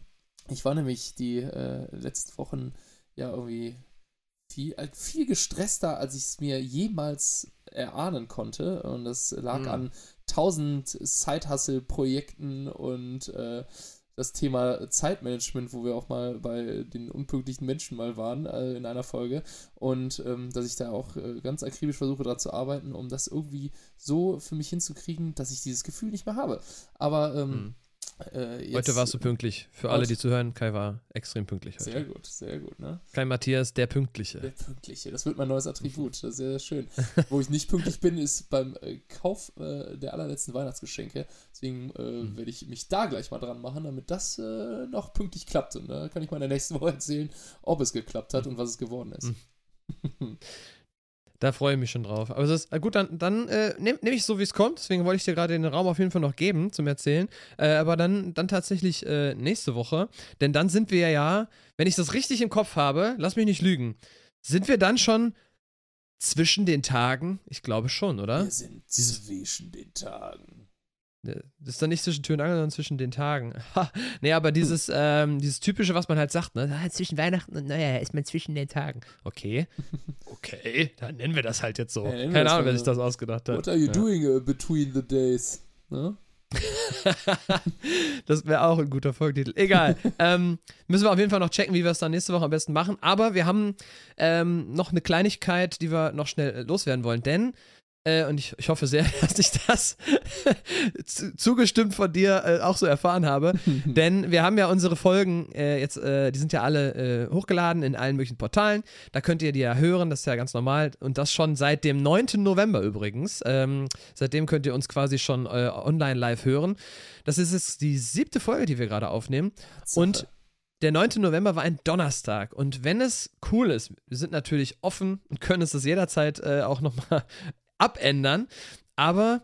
Ich war nämlich die äh, letzten Wochen ja irgendwie viel, äh, viel gestresster, als ich es mir jemals erahnen konnte. Und das lag mhm. an tausend Side-Hustle-Projekten und äh, das Thema Zeitmanagement, wo wir auch mal bei den unpünktlichen Menschen mal waren äh, in einer Folge. Und ähm, dass ich da auch äh, ganz akribisch versuche, daran zu arbeiten, um das irgendwie so für mich hinzukriegen, dass ich dieses Gefühl nicht mehr habe. Aber ähm, hm. äh, jetzt, heute warst du pünktlich. Für alle, die zuhören, Kai war extrem pünktlich heute. Sehr gut, sehr gut. Ne? Kai Matthias, der Pünktliche. Der Pünktliche, das wird mein neues Attribut. Das ist sehr, sehr schön. Wo ich nicht pünktlich bin, ist beim äh, Kauf äh, der allerletzten Weihnachtsgeschenke. Deswegen äh, mhm. werde ich mich da gleich mal dran machen, damit das äh, noch pünktlich klappt. Und da äh, kann ich mal in der nächsten Woche erzählen, ob es geklappt hat mhm. und was es geworden ist. Mhm. Da freue ich mich schon drauf. Aber es ist, äh, gut, dann, dann äh, nehme nehm ich so, wie es kommt. Deswegen wollte ich dir gerade den Raum auf jeden Fall noch geben zum Erzählen. Äh, aber dann, dann tatsächlich äh, nächste Woche. Denn dann sind wir ja, wenn ich das richtig im Kopf habe, lass mich nicht lügen, sind wir dann schon zwischen den Tagen? Ich glaube schon, oder? Wir sind zwischen den Tagen. Das ist dann nicht zwischen Tür und Angel, sondern zwischen den Tagen. Ha. Nee, aber dieses, ähm, dieses Typische, was man halt sagt, ne? Ah, zwischen Weihnachten und Neujahr ist man zwischen den Tagen. Okay. Okay, dann nennen wir das halt jetzt so. Ja, keine Ahnung, wer sich das ausgedacht hat. What are you ja. doing uh, between the days? Ne? Das wäre auch ein guter Folgetitel. Egal. ähm, müssen wir auf jeden Fall noch checken, wie wir es dann nächste Woche am besten machen. Aber wir haben ähm, noch eine Kleinigkeit, die wir noch schnell loswerden wollen, denn Äh, und ich, ich hoffe sehr, dass ich das zu, zugestimmt von dir äh, auch so erfahren habe, denn wir haben ja unsere Folgen äh, jetzt, äh, die sind ja alle äh, hochgeladen in allen möglichen Portalen, da könnt ihr die ja hören, das ist ja ganz normal und das schon seit dem neunten November übrigens, ähm, seitdem könnt ihr uns quasi schon äh, online live hören. Das ist jetzt die siebte Folge, die wir gerade aufnehmen und der neunte November war ein Donnerstag und wenn es cool ist, wir sind natürlich offen und können es das jederzeit äh, auch nochmal abändern, aber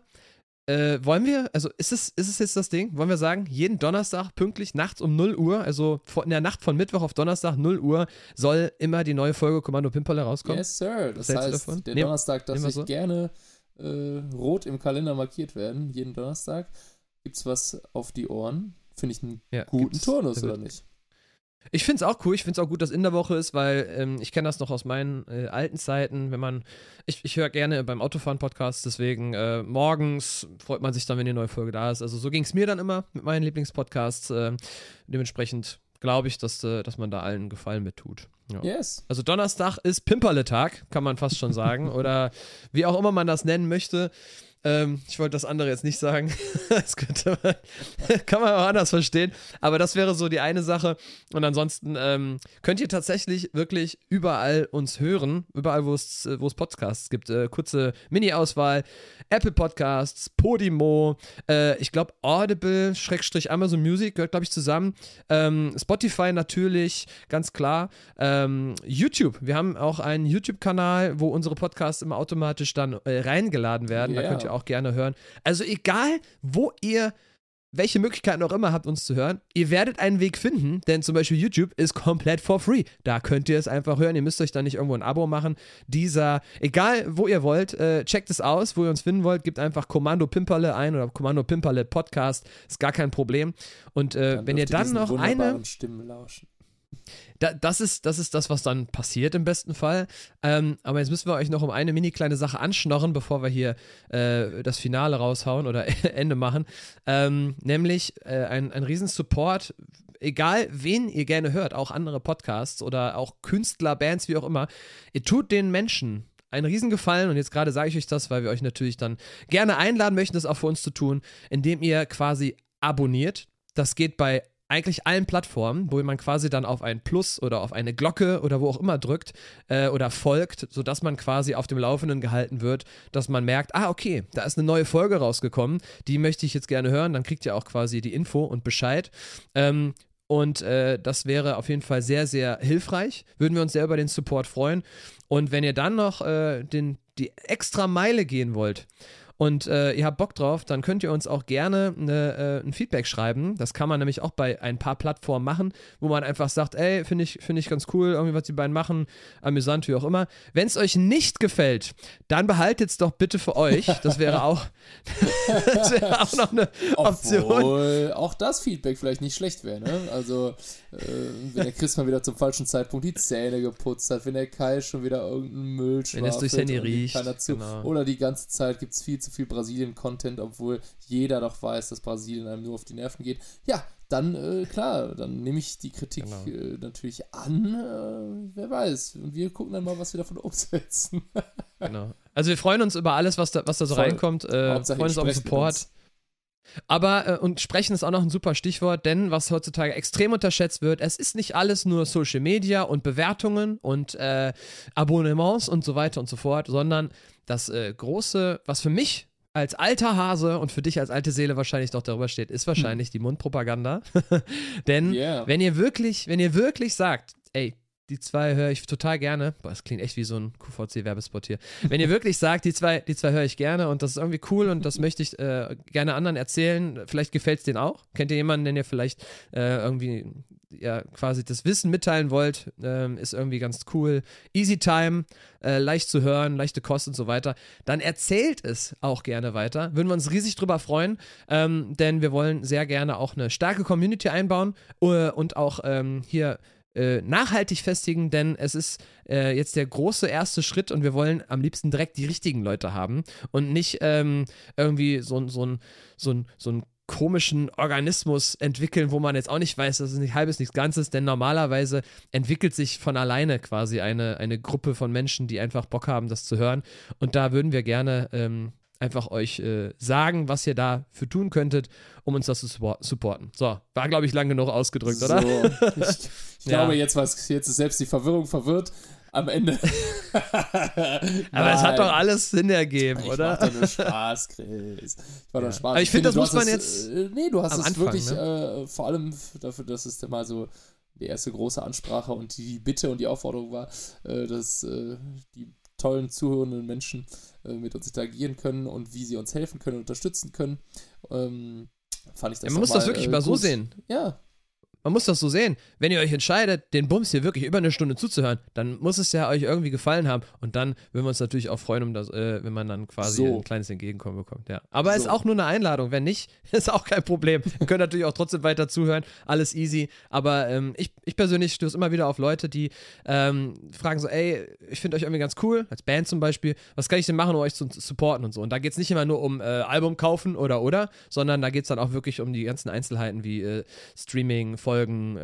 äh, wollen wir, also ist es, ist es jetzt das Ding, wollen wir sagen, jeden Donnerstag pünktlich nachts um null Uhr, also von, in der Nacht von Mittwoch auf Donnerstag null Uhr soll immer die neue Folge Kommando Pimperle rauskommen? Yes, sir. Das heißt, der nehm, Donnerstag darf sich so gerne äh, rot im Kalender markiert werden, jeden Donnerstag. Gibt's was auf die Ohren? Finde ich einen ja, guten Turnus, oder nicht? Ich finde es auch cool, ich finde es auch gut, dass in der Woche ist, weil ähm, ich kenne das noch aus meinen äh, alten Zeiten, wenn man, ich, ich höre gerne beim Autofahren Podcasts, deswegen äh, morgens freut man sich dann, wenn die neue Folge da ist, also so ging es mir dann immer mit meinen Lieblingspodcasts, äh, dementsprechend glaube ich, dass, äh, dass man da allen Gefallen mit tut. Ja. Yes. Also Donnerstag ist Pimperle-Tag, kann man fast schon sagen, oder wie auch immer man das nennen möchte. Ähm, ich wollte das andere jetzt nicht sagen. Das könnte man, kann man auch anders verstehen. Aber das wäre so die eine Sache. Und ansonsten ähm, könnt ihr tatsächlich wirklich überall uns hören. Überall, wo es Podcasts gibt. Äh, kurze Mini-Auswahl. Apple Podcasts, Podimo. Äh, ich glaube, Audible, Schrägstrich Amazon Music gehört, glaube ich, zusammen. Ähm, Spotify natürlich, ganz klar. Ähm, YouTube. Wir haben auch einen YouTube-Kanal, wo unsere Podcasts immer automatisch dann äh, reingeladen werden. Yeah. Da könnt ihr auch gerne hören. Also egal, wo ihr, welche Möglichkeiten auch immer habt, uns zu hören, ihr werdet einen Weg finden, denn zum Beispiel YouTube ist komplett for free. Da könnt ihr es einfach hören, ihr müsst euch da nicht irgendwo ein Abo machen. Dieser, egal wo ihr wollt, äh, checkt es aus, wo ihr uns finden wollt, gebt einfach Kommando Pimperle ein oder Kommando Pimperle Podcast, ist gar kein Problem. Und äh, wenn ihr dann noch eine Stimmen lauschen. Da, das, ist, das ist das, was dann passiert im besten Fall. Ähm, aber jetzt müssen wir euch noch um eine mini kleine Sache anschnorren, bevor wir hier äh, das Finale raushauen oder Ende machen. Ähm, nämlich äh, ein, ein riesen Support, egal wen ihr gerne hört, auch andere Podcasts oder auch Künstler, Bands, wie auch immer. Ihr tut den Menschen einen riesen Gefallen und jetzt gerade sage ich euch das, weil wir euch natürlich dann gerne einladen möchten, das auch für uns zu tun, indem ihr quasi abonniert. Das geht bei eigentlich allen Plattformen, wo man quasi dann auf ein Plus oder auf eine Glocke oder wo auch immer drückt äh, oder folgt, sodass man quasi auf dem Laufenden gehalten wird, dass man merkt, ah, okay, da ist eine neue Folge rausgekommen, die möchte ich jetzt gerne hören, dann kriegt ihr auch quasi die Info und Bescheid. Ähm, und äh, das wäre auf jeden Fall sehr, sehr hilfreich. Würden wir uns sehr über den Support freuen. Und wenn ihr dann noch äh, den, die extra Meile gehen wollt, und äh, ihr habt Bock drauf, dann könnt ihr uns auch gerne ne, äh, ein Feedback schreiben. Das kann man nämlich auch bei ein paar Plattformen machen, wo man einfach sagt, ey, finde ich, finde ich ganz cool, irgendwie was die beiden machen, amüsant, wie auch immer. Wenn es euch nicht gefällt, dann behaltet es doch bitte für euch. Das wäre auch, das wäre auch noch eine Option. Obwohl auch das Feedback vielleicht nicht schlecht wäre, ne? Also, äh, wenn der Chris mal wieder zum falschen Zeitpunkt die Zähne geputzt hat, wenn der Kai schon wieder irgendeinen Müll schwafelt. Wenn es durchs Handy riecht. Genau. Oder die ganze Zeit gibt es viel zu viel Brasilien-Content, obwohl jeder doch weiß, dass Brasilien einem nur auf die Nerven geht. Ja, dann, äh, klar, dann nehme ich die Kritik genau. äh, natürlich an. Äh, wer weiß. Und wir gucken dann mal, was wir davon umsetzen. Genau. Also wir freuen uns über alles, was da, was da so Voll. reinkommt. Äh, Hauptsache freuen uns auf den Support. Aber, äh, und sprechen ist auch noch ein super Stichwort, denn was heutzutage extrem unterschätzt wird, es ist nicht alles nur Social Media und Bewertungen und äh, Abonnements und so weiter und so fort, sondern das äh, große, was für mich als alter Hase und für dich als alte Seele wahrscheinlich doch darüber steht, ist wahrscheinlich hm. die Mundpropaganda. Denn yeah. wenn ihr wirklich, wenn ihr wirklich sagt, ey, die zwei höre ich total gerne. Boah, das klingt echt wie so ein Q V C-Werbespot hier. Wenn ihr wirklich sagt, die zwei, die zwei höre ich gerne und das ist irgendwie cool und das möchte ich äh, gerne anderen erzählen, vielleicht gefällt es denen auch. Kennt ihr jemanden, den ihr vielleicht äh, irgendwie ja, quasi das Wissen mitteilen wollt? Ähm, ist irgendwie ganz cool. Easy Time, äh, leicht zu hören, leichte Kost und so weiter. Dann erzählt es auch gerne weiter. Würden wir uns riesig drüber freuen, ähm, denn wir wollen sehr gerne auch eine starke Community einbauen uh, und auch ähm, hier nachhaltig festigen, denn es ist äh, jetzt der große erste Schritt und wir wollen am liebsten direkt die richtigen Leute haben und nicht ähm, irgendwie so, so, so, so, so einen komischen Organismus entwickeln, wo man jetzt auch nicht weiß, das ist nicht halbes, nichts Ganzes, denn normalerweise entwickelt sich von alleine quasi eine, eine Gruppe von Menschen, die einfach Bock haben, das zu hören und da würden wir gerne ähm, einfach euch äh, sagen, was ihr dafür tun könntet, um uns das zu supporten. So, war, glaube ich, lang genug ausgedrückt, so, oder? ich ich ja. glaube, jetzt, was, jetzt ist selbst die Verwirrung verwirrt. Am Ende. Aber es hat doch alles Sinn ergeben, ich oder? Ich war doch nur Spaß, Chris. Ich war ja. doch Spaß. Aber ich, ich finde, das muss man jetzt. Äh, nee, du hast es Anfang, wirklich, ne? äh, vor allem dafür, dass es mal so die erste große Ansprache und die Bitte und die Aufforderung war, äh, dass äh, die tollen zuhörenden Menschen äh, mit uns interagieren können und wie sie uns helfen können, unterstützen können. Ähm, fand ich das ja, man muss mal, das wirklich äh, mal so gut. sehen. Ja. Man muss das so sehen. Wenn ihr euch entscheidet, den Bums hier wirklich über eine Stunde zuzuhören, dann muss es ja euch irgendwie gefallen haben. Und dann würden wir uns natürlich auch freuen, um das, äh, wenn man dann quasi so ein kleines Entgegenkommen bekommt. Ja. Aber es so. ist auch nur eine Einladung. Wenn nicht, ist auch kein Problem. Ihr könnt natürlich auch trotzdem weiter zuhören. Alles easy. Aber ähm, ich, ich persönlich stoße immer wieder auf Leute, die ähm, fragen so, ey, ich finde euch irgendwie ganz cool, als Band zum Beispiel, was kann ich denn machen, um euch zu supporten und so. Und da geht es nicht immer nur um äh, Album kaufen oder oder, sondern da geht es dann auch wirklich um die ganzen Einzelheiten wie äh, Streaming, Folgen,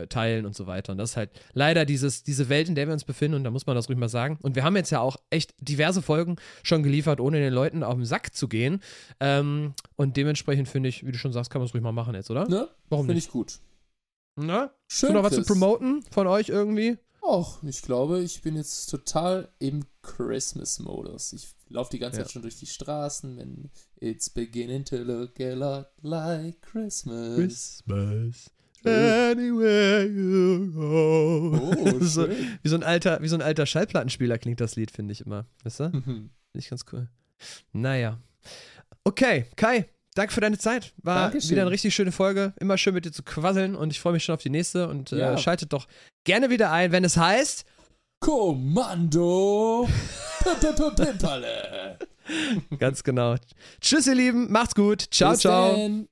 teilen und so weiter. Und das ist halt leider dieses, diese Welt, in der wir uns befinden und da muss man das ruhig mal sagen. Und wir haben jetzt ja auch echt diverse Folgen schon geliefert, ohne den Leuten auf den Sack zu gehen. Ähm, und dementsprechend finde ich, wie du schon sagst, kann man es ruhig mal machen jetzt, oder? Ne? Warum find nicht? Finde ich gut. Na? Schön, noch was Chris. zu promoten von euch irgendwie? Och, ich glaube, ich bin jetzt total im Christmas-Modus. Ich laufe die ganze ja. Zeit schon durch die Straßen, wenn it's beginning to look a lot like Christmas. Christmas. Anywhere you go. Oh, so, wie, so ein alter, wie so ein alter Schallplattenspieler klingt das Lied, finde ich immer. Weißt du? Mhm. Finde ich ganz cool. Naja. Okay, Kai, danke für deine Zeit. War Dankeschön. Wieder eine richtig schöne Folge. Immer schön mit dir zu quasseln und ich freue mich schon auf die nächste und ja. äh, schaltet doch gerne wieder ein, wenn es heißt Kommando Pimperle. Ganz genau. Tschüss, ihr Lieben. Macht's gut. Ciao, Bis ciao. Denn.